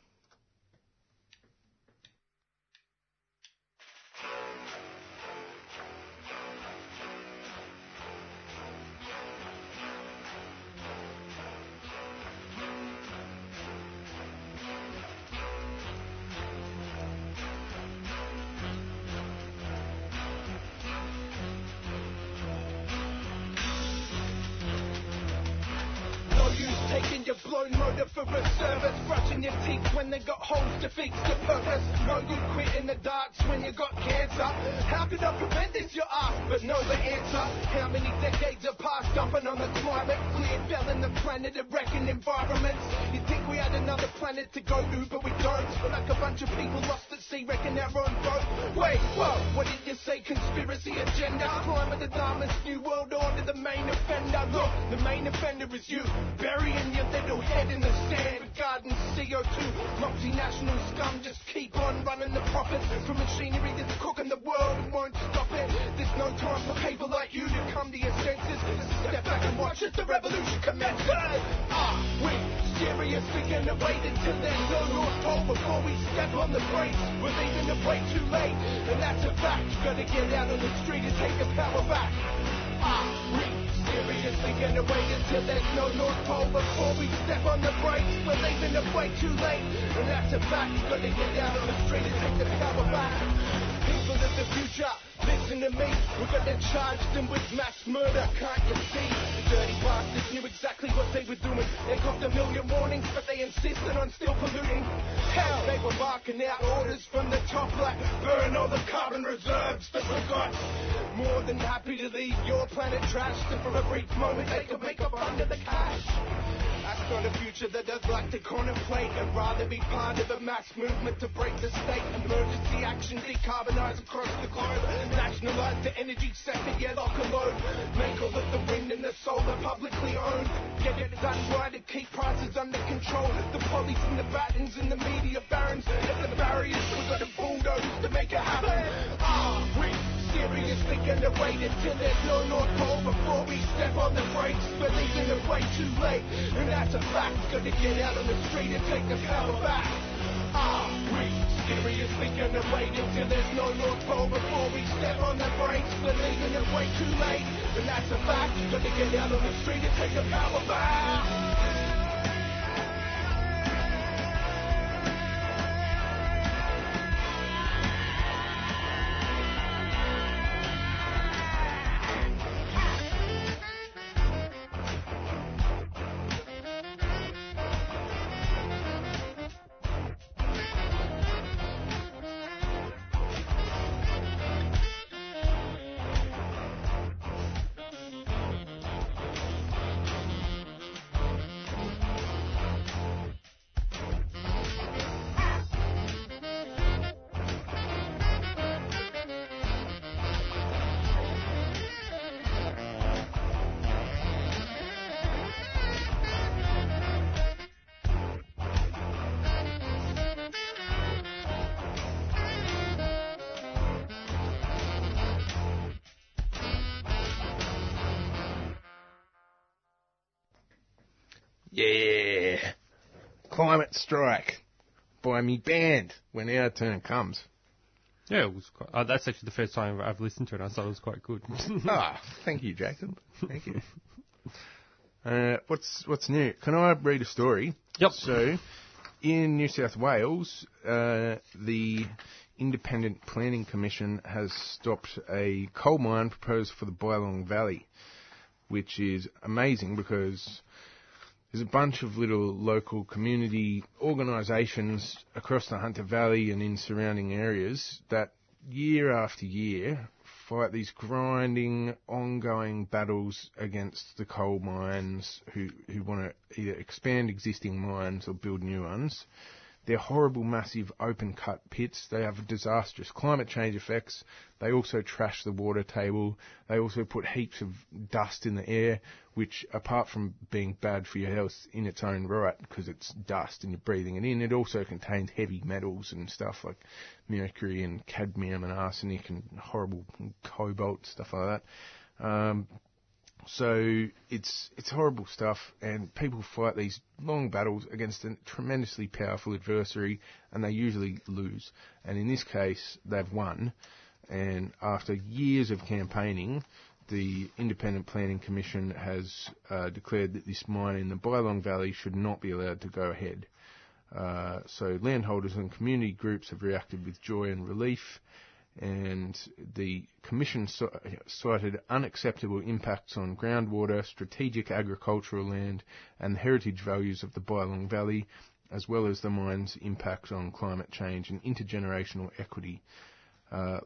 Yeah, Climate Strike by me band, When Our Turn Comes. Yeah, it was quite, that's actually the first time I've listened to it. I thought it was quite good. Ah, oh, thank you, Jason. Thank you. What's new? Can I read a story? Yep. So, in New South Wales, the Independent Planning Commission has stopped a coal mine proposed for the Bylong Valley, which is amazing because there's a bunch of little local community organisations across the Hunter Valley and in surrounding areas that year after year, fight these grinding, ongoing battles against the coal mines who want to either expand existing mines or build new ones. They're horrible, massive, open-cut pits. They have disastrous climate change effects. They also trash the water table. They also put heaps of dust in the air, which, apart from being bad for your health in its own right, because it's dust and you're breathing it in, it also contains heavy metals and stuff like mercury and cadmium and arsenic and horrible cobalt, stuff like that. So it's horrible stuff, and people fight these long battles against a tremendously powerful adversary, and they usually lose. And in this case, they've won. And after years of campaigning, the Independent Planning Commission has declared that this mine in the Bylong Valley should not be allowed to go ahead. So landholders and community groups have reacted with joy and relief, and the Commission cited unacceptable impacts on groundwater, strategic agricultural land and the heritage values of the Bylong Valley, as well as the mine's impacts on climate change and intergenerational equity.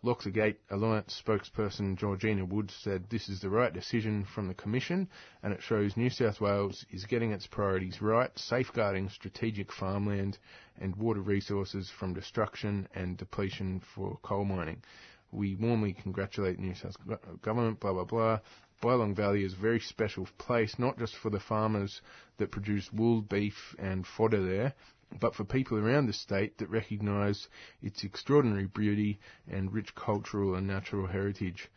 Lock the Gate Alliance spokesperson Georgina Woods said, "This is the right decision from the Commission, and it shows New South Wales is getting its priorities right, safeguarding strategic farmland and water resources from destruction and depletion for coal mining. We warmly congratulate New South Wales government, blah, blah, blah. Bylong Valley is a very special place, not just for the farmers that produce wool, beef and fodder there, but for people around the state that recognise its extraordinary beauty and rich cultural and natural heritage.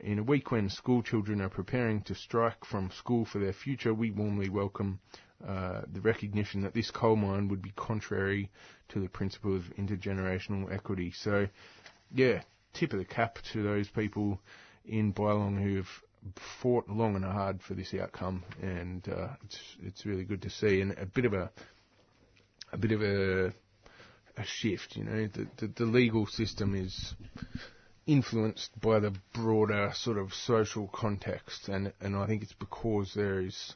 In a week when school children are preparing to strike from school for their future, we warmly welcome the recognition that this coal mine would be contrary to the principle of intergenerational equity." So, yeah, tip of the cap to those people in Bylong who have fought long and hard for this outcome, and it's really good to see, and a bit of a shift, you know. The legal system is influenced by the broader sort of social context, and I think it's because there is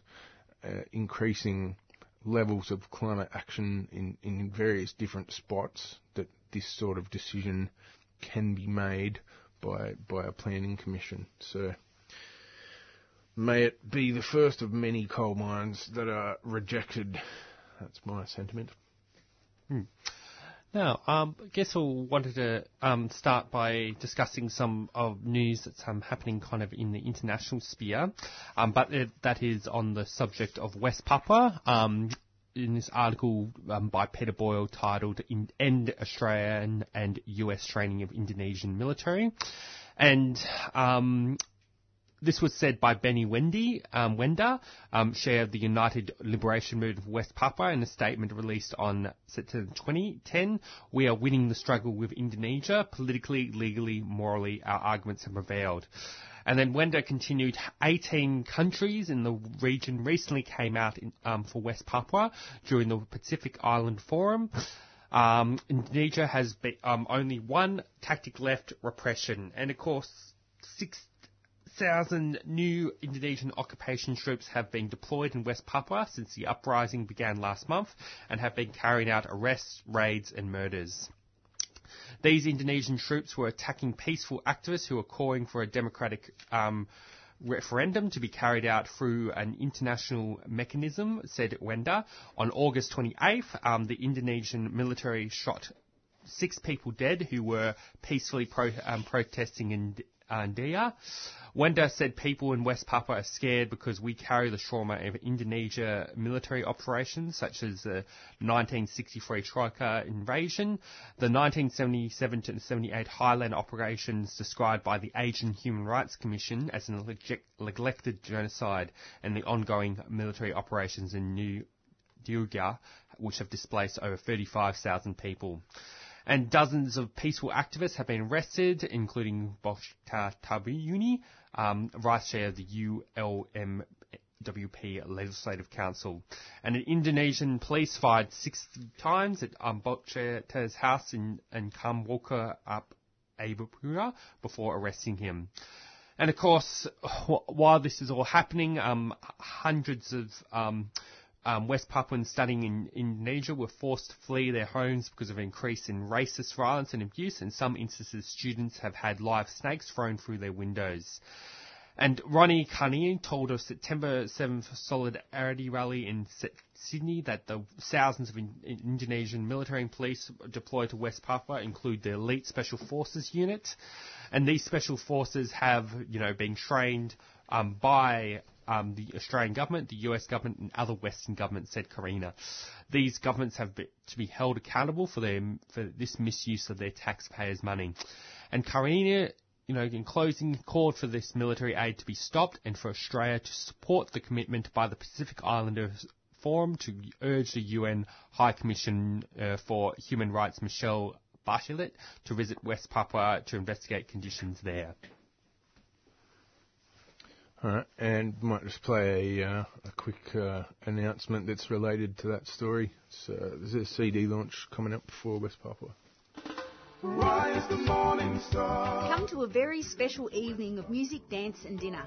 increasing levels of climate action in various different spots that this sort of decision can be made by a planning commission. So may it be the first of many coal mines that are rejected. That's my sentiment. Now, I guess I wanted to start by discussing some of news that's happening kind of in the international sphere, but that is on the subject of West Papua. In this article by Peter Boyle titled "End Australian and US Training of Indonesian Military," and this was said by Benny Wenda, chair of the United Liberation Movement of West Papua, in a statement released on September 2010. "We are winning the struggle with Indonesia. Politically, legally, morally, our arguments have prevailed." And then Wenda continued, 18 countries in the region recently came out for West Papua during the Pacific Island Forum. Indonesia has only one tactic left, repression. And, of course, 6,000 new Indonesian occupation troops have been deployed in West Papua since the uprising began last month, and have been carrying out arrests, raids and murders. These Indonesian troops were attacking peaceful activists who are calling for a democratic referendum to be carried out through an international mechanism, said Wenda. On August 28th, the Indonesian military shot 6 people dead who were peacefully protesting in India. Wenda said people in West Papua are scared because we carry the trauma of Indonesia military operations, such as the 1963 Troika invasion, the 1977-78 Highland operations described by the Asian Human Rights Commission as an neglected genocide, and the ongoing military operations in New Diuga, which have displaced over 35,000 people. And dozens of peaceful activists have been arrested, including Bokta Tabayuni, vice chair of the ULMWP Legislative Council. And an Indonesian police fired 6 times at Bokta's house in Kamwalker up Abapura before arresting him. And, of course, while this is all happening, hundreds of West Papuans studying in Indonesia were forced to flee their homes because of an increase in racist violence and abuse. In some instances, students have had live snakes thrown through their windows. And Ronnie Cunney told of September 7th Solidarity Rally in Sydney that the thousands of Indonesian military and police deployed to West Papua include the elite Special Forces unit. And these Special Forces have, you know, been trained by the Australian government, the US government and other Western governments, said Karina. These governments have to be held accountable for this misuse of their taxpayers' money. And Karina, you know, in closing, called for this military aid to be stopped and for Australia to support the commitment by the Pacific Islander Forum to urge the UN High Commission for Human Rights, Michelle Bachelet, to visit West Papua to investigate conditions there. All right, and might just play a quick announcement that's related to that story. So there's a CD launch coming up for West Papua. Rise the morning star. Come to a very special evening of music, dance and dinner.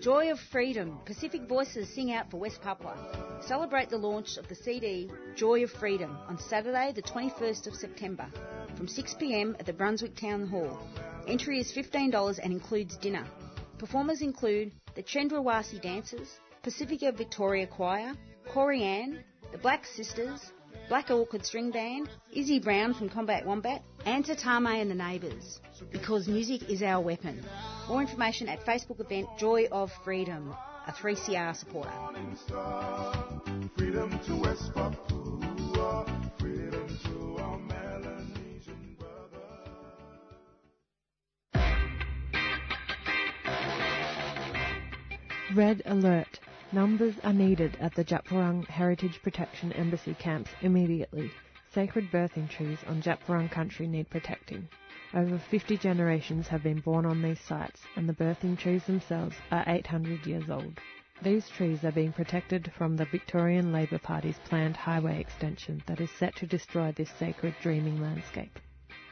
Joy of Freedom. Pacific Voices sing out for West Papua. Celebrate the launch of the CD Joy of Freedom on Saturday the 21st of September from 6pm at the Brunswick Town Hall. Entry is $15 and includes dinner. Performers include the Chendrawasi Dancers, Pacifica Victoria Choir, Corianne, the Black Sisters, Black Orchid String Band, Izzy Brown from Combat Wombat, and Tatame and the Neighbours, because music is our weapon. More information at Facebook event Joy of Freedom, a 3CR supporter. Red alert. Numbers are needed at the Japarang Heritage Protection Embassy camps immediately. Sacred birthing trees on Japarang country need protecting. Over 50 generations have been born on these sites, and the birthing trees themselves are 800 years old. These trees are being protected from the Victorian Labor Party's planned highway extension that is set to destroy this sacred dreaming landscape.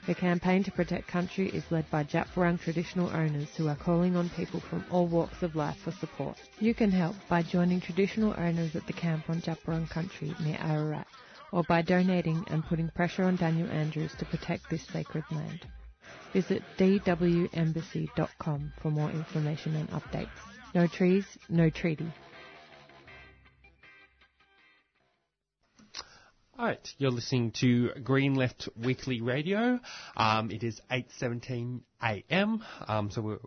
The campaign to protect country is led by Japarang traditional owners who are calling on people from all walks of life for support. You can help by joining traditional owners at the camp on Japarang country near Ararat, or by donating and putting pressure on Daniel Andrews to protect this sacred land. Visit dwembassy.com for more information and updates. No trees, no treaty. Alright, you're listening to Green Left Weekly Radio. It is 8:17 a.m. So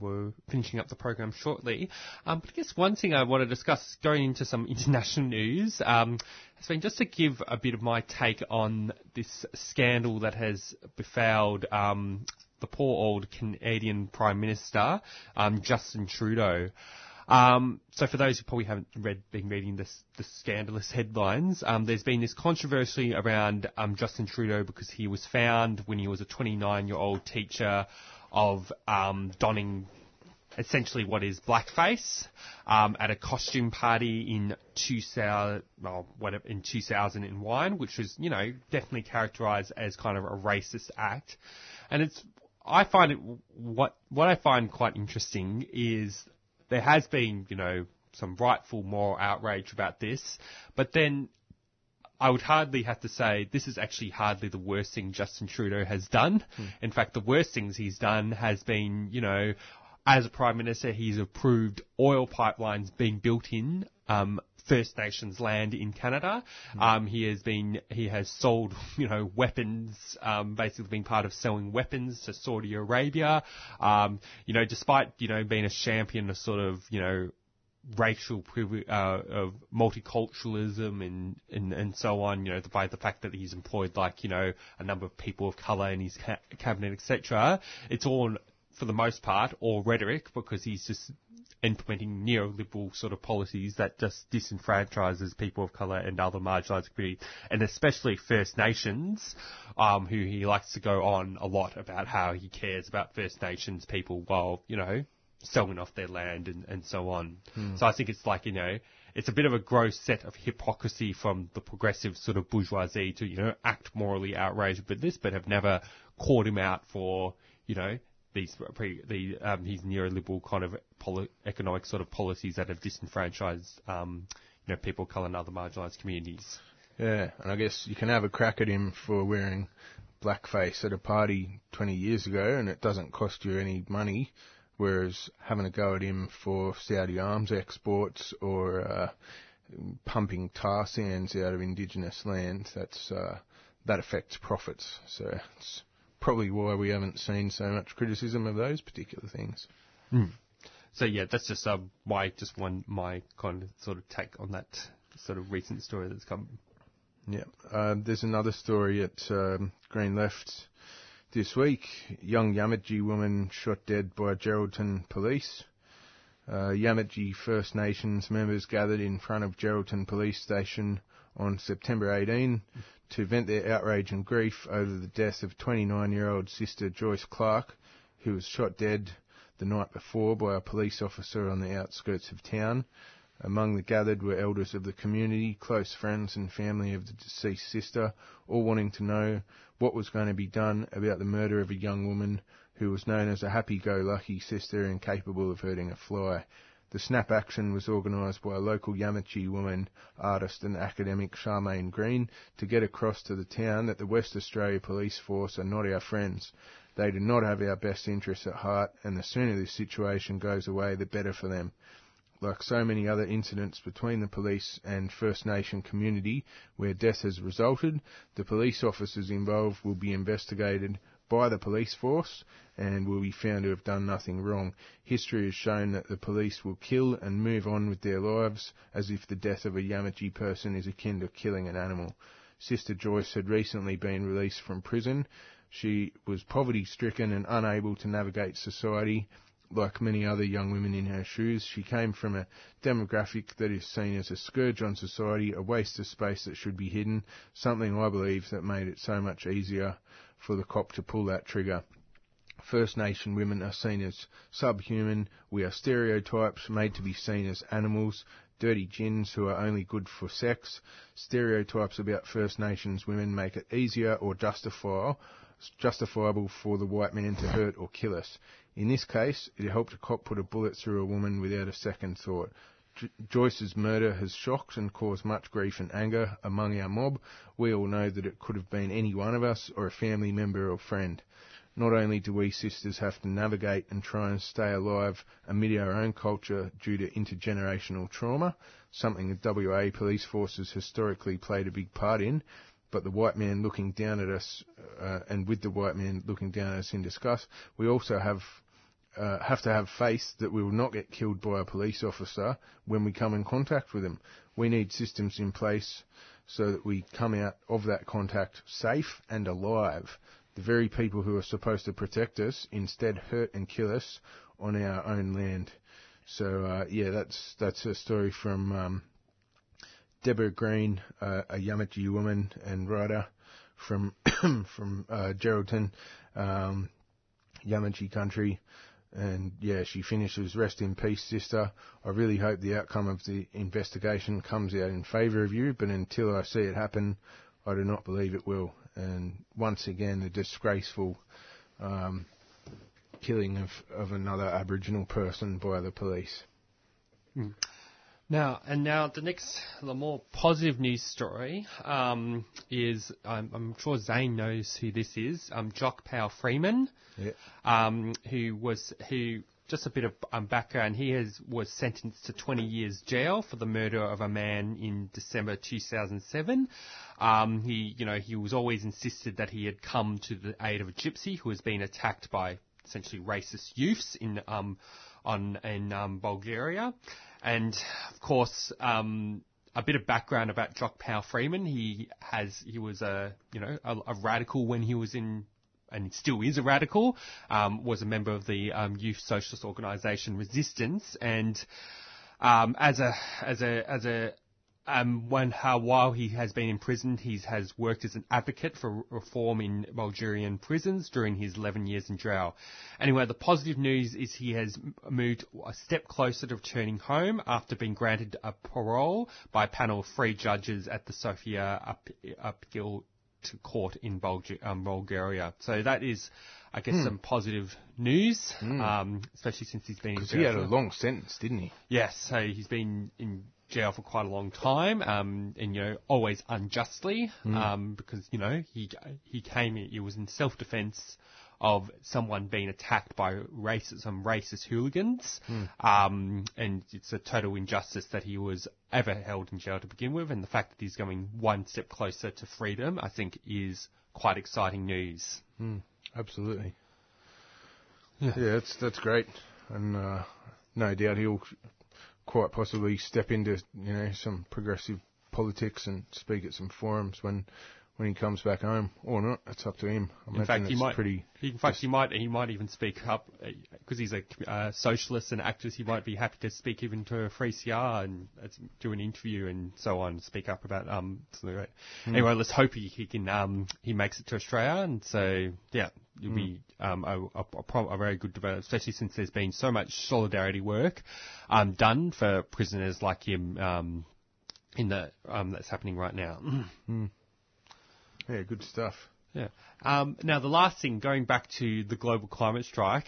we're finishing up the program shortly. But I guess one thing I want to discuss going into some international news has been just to give a bit of my take on this scandal that has befouled the poor old Canadian Prime Minister, Justin Trudeau. So for those who probably haven't been reading the scandalous headlines, there's been this controversy around Justin Trudeau because he was found when he was a 29-year-old teacher of donning essentially what is blackface at a costume party in 2001, which was, you know, definitely characterised as kind of a racist act. And what I find quite interesting is there has been, you know, some rightful moral outrage about this, but then I would hardly have to say this is actually hardly the worst thing Justin Trudeau has done. Mm. In fact, the worst things he's done has been, you know, as a Prime Minister, he's approved oil pipelines being built in First Nations land in Canada. Mm. He has sold, you know, weapons, basically being part of selling weapons to Saudi Arabia. You know, despite, you know, being a champion of sort of, you know, racial privilege, of multiculturalism and so on, you know, by the fact that he's employed, like, you know, a number of people of colour in his cabinet, etc. It's all, for the most part, all rhetoric, because he's just implementing neoliberal sort of policies that just disenfranchises people of colour and other marginalised communities, and especially First Nations, who he likes to go on a lot about how he cares about First Nations people while, you know, selling off their land and so on. Mm. So I think it's like, you know, it's a bit of a gross set of hypocrisy from the progressive sort of bourgeoisie to, you know, act morally outraged about this, but have never called him out for, you know, his neoliberal kind of economic sort of policies that have disenfranchised you know, people of colour and other marginalised communities. Yeah, and I guess you can have a crack at him for wearing blackface at a party 20 years ago and it doesn't cost you any money, whereas having a go at him for Saudi arms exports or pumping tar sands out of indigenous lands, that's that affects profits. So it's probably why we haven't seen so much criticism of those particular things. Mm. So, yeah, that's just why just one my kind of sort of take on that sort of recent story that's come. Yeah. There's another story at Green Left this week. Young Yamatji woman shot dead by Geraldton Police. Yamatji First Nations members gathered in front of Geraldton Police Station on September 18 to vent their outrage and grief over the death of 29-year-old sister Joyce Clark, who was shot dead the night before by a police officer on the outskirts of town. Among the gathered were elders of the community, close friends and family of the deceased sister, all wanting to know what was going to be done about the murder of a young woman who was known as a happy-go-lucky sister and capable of hurting a fly. The snap action was organised by a local Yamatji woman, artist and academic Charmaine Green, to get across to the town that the West Australia Police Force are not our friends. They do not have our best interests at heart, and the sooner this situation goes away, the better for them. Like so many other incidents between the police and First Nation community where death has resulted, the police officers involved will be investigated by the police force and will be found to have done nothing wrong. History has shown that the police will kill and move on with their lives as if the death of a Yamatji person is akin to killing an animal. Sister Joyce had recently been released from prison. She was poverty-stricken and unable to navigate society. Like many other young women in her shoes, she came from a demographic that is seen as a scourge on society, a waste of space that should be hidden, something I believe that made it so much easier for the cop to pull that trigger. First Nation women are seen as subhuman. We are stereotypes made to be seen as animals, dirty gins who are only good for sex. Stereotypes about First Nations women make it easier or justifiable for the white men to hurt or kill us. In this case, it helped a cop put a bullet through a woman without a second thought. Joyce's murder has shocked and caused much grief and anger among our mob. We all know that it could have been any one of us or a family member or friend. Not only do we sisters have to navigate and try and stay alive amid our own culture due to intergenerational trauma, something the WA police forces historically played a big part in, but the white man looking down at us, and with the white man looking down at us in disgust, we also have to have faith that we will not get killed by a police officer when we come in contact with them. We need systems in place so that we come out of that contact safe and alive. The very people who are supposed to protect us instead hurt and kill us on our own land. So, yeah, that's a story from Deborah Green, a Yamatji woman and writer from Geraldton, Yamatji country. And, yeah, she finishes, "Rest in peace, sister. I really hope the outcome of the investigation comes out in favour of you, but until I see it happen, I do not believe it will." And once again, the disgraceful killing of another Aboriginal person by the police. Mm. Now the next, the more positive news story is, I'm sure Zane knows who this is, Jock Powell Freeman, yeah. who just a bit of background, was sentenced to 20 years jail for the murder of a man in December 2007. He was always insisted that he had come to the aid of a gypsy who has been attacked by essentially racist youths in Bulgaria. And, of course, a bit of background about Jock Powell Freeman. He was a radical when he was in, and still is a radical, was a member of the youth socialist organisation Resistance. And while he has been imprisoned, he has worked as an advocate for reform in Bulgarian prisons during his 11 years in jail. Anyway, the positive news is he has moved a step closer to returning home after being granted a parole by a panel of three judges at the Sofia Appeal Court in Bulgaria. So that is, I guess, some positive news, especially since he's been in jail. Because he had a long sentence, didn't he? Yes, so he's been in jail for quite a long time, and, you know, always unjustly, because, you know, he came in, it was in self-defense of someone being attacked by racist hooligans, and it's a total injustice that he was ever held in jail to begin with, and the fact that he's going one step closer to freedom, I think, is quite exciting news. Absolutely. Yeah, that's great, and no doubt he'll quite possibly step into, you know, some progressive politics and speak at some forums when he comes back home, or not. It's up to him. In fact, he might even speak up, because he's a socialist and activist. He might be happy to speak even to a 3CR and do an interview and so on, speak up about Anyway, let's hope he can he makes it to Australia, and so yeah, it'll be a very good development, especially since there's been so much solidarity work done for prisoners like him in the that's happening right now. Yeah, good stuff. Yeah. Now, the last thing, going back to the global climate strike,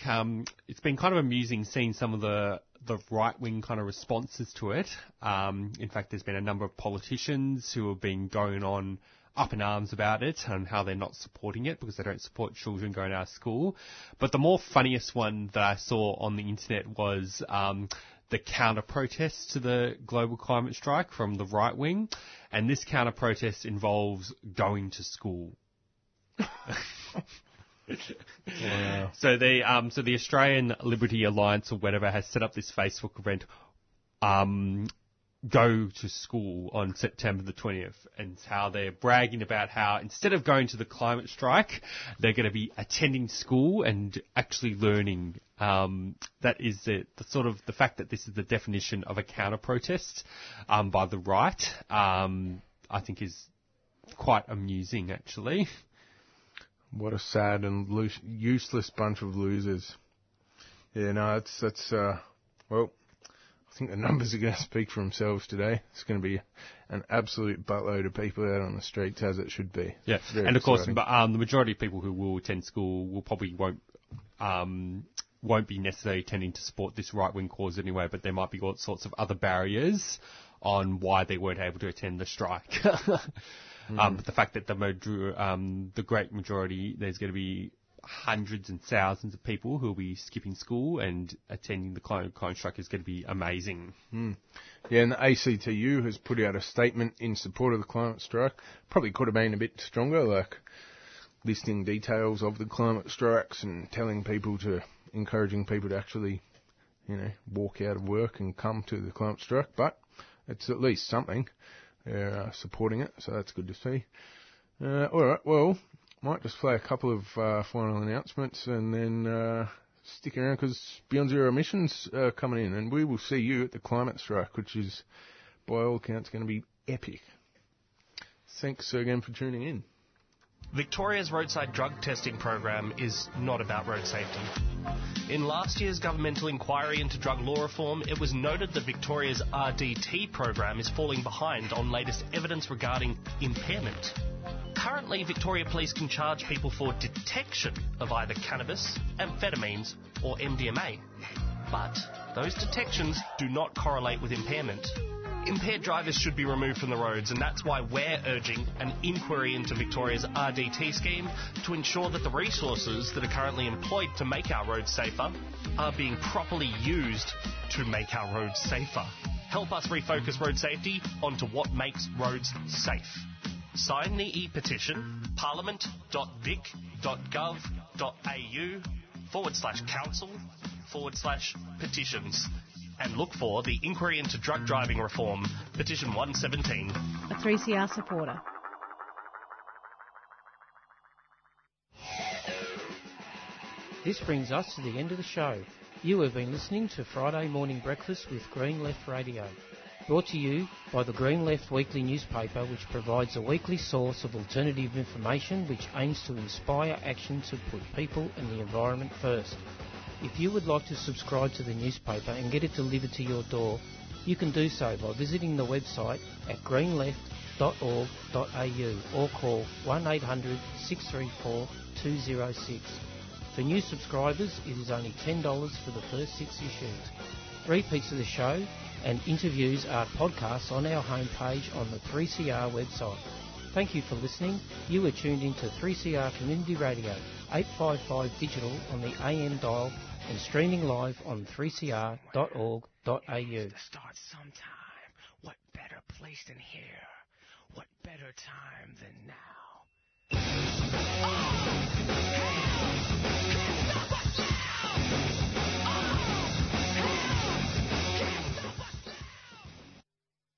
it's been kind of amusing seeing some of the right-wing kind of responses to it. In fact, there's been a number of politicians who have been going on up in arms about it and how they're not supporting it because they don't support children going out of school. But the more funniest one that I saw on the internet was the counter-protest to the global climate strike from the right wing, and this counter-protest involves going to school. Wow. So the Australian Liberty Alliance or whatever has set up this Facebook event, Go to School, on September the 20th, and how they're bragging about how instead of going to the climate strike, they're going to be attending school and actually learning. That is the sort of the fact that this is the definition of a counter-protest by the right, I think is quite amusing, actually. What a sad and useless bunch of losers. Yeah, no, well, I think the numbers are going to speak for themselves today. It's going to be an absolute buttload of people out on the streets, as it should be. Yeah, and of course, the majority of people who will attend school will probably won't be necessarily tending to support this right-wing cause anyway, but there might be all sorts of other barriers on why they weren't able to attend the strike. But the fact that the great majority, there's going to be hundreds and thousands of people who will be skipping school and attending the climate strike is going to be amazing. Yeah, and the ACTU has put out a statement in support of the climate strike. Probably could have been a bit stronger, like listing details of the climate strikes and encouraging people to actually, you know, walk out of work and come to the climate strike, but it's at least something. They're supporting it, so that's good to see. All right, well, might just play a couple of final announcements and then stick around because Beyond Zero Emissions are coming in, and we will see you at the climate strike, which is, by all accounts, going to be epic. Thanks again for tuning in. Victoria's roadside drug testing program is not about road safety. In last year's governmental inquiry into drug law reform, it was noted that Victoria's RDT program is falling behind on latest evidence regarding impairment. Currently, Victoria Police can charge people for detection of either cannabis, amphetamines, or MDMA. But those detections do not correlate with impairment. Impaired drivers should be removed from the roads, and that's why we're urging an inquiry into Victoria's RDT scheme to ensure that the resources that are currently employed to make our roads safer are being properly used to make our roads safer. Help us refocus road safety onto what makes roads safe. Sign the e-petition, parliament.vic.gov.au/council/petitions. And look for the Inquiry into Drug Driving Reform, Petition 117. A 3CR supporter. This brings us to the end of the show. You have been listening to Friday Morning Breakfast with Green Left Radio, brought to you by the Green Left Weekly newspaper, which provides a weekly source of alternative information which aims to inspire action to put people and the environment first. If you would like to subscribe to the newspaper and get it delivered to your door, you can do so by visiting the website at greenleft.org.au or call 1800 634 206. For new subscribers, it is only $10 for the first 6 issues. Repeats of the show, and interviews are podcasts on our homepage on the 3CR website. Thank you for listening. You are tuned into 3CR Community Radio, 855 digital on the AM dial and streaming live on 3cr.org.au. Start sometime. What better place than here? What better time than now?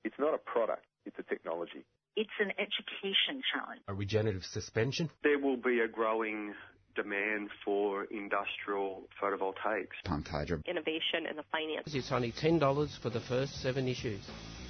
It's not a product, it's a technology. It's an education challenge. A regenerative suspension. There will be a growing demand for industrial photovoltaics. Pump hydro. Innovation in the finance. It's only $10 for the first 7 issues.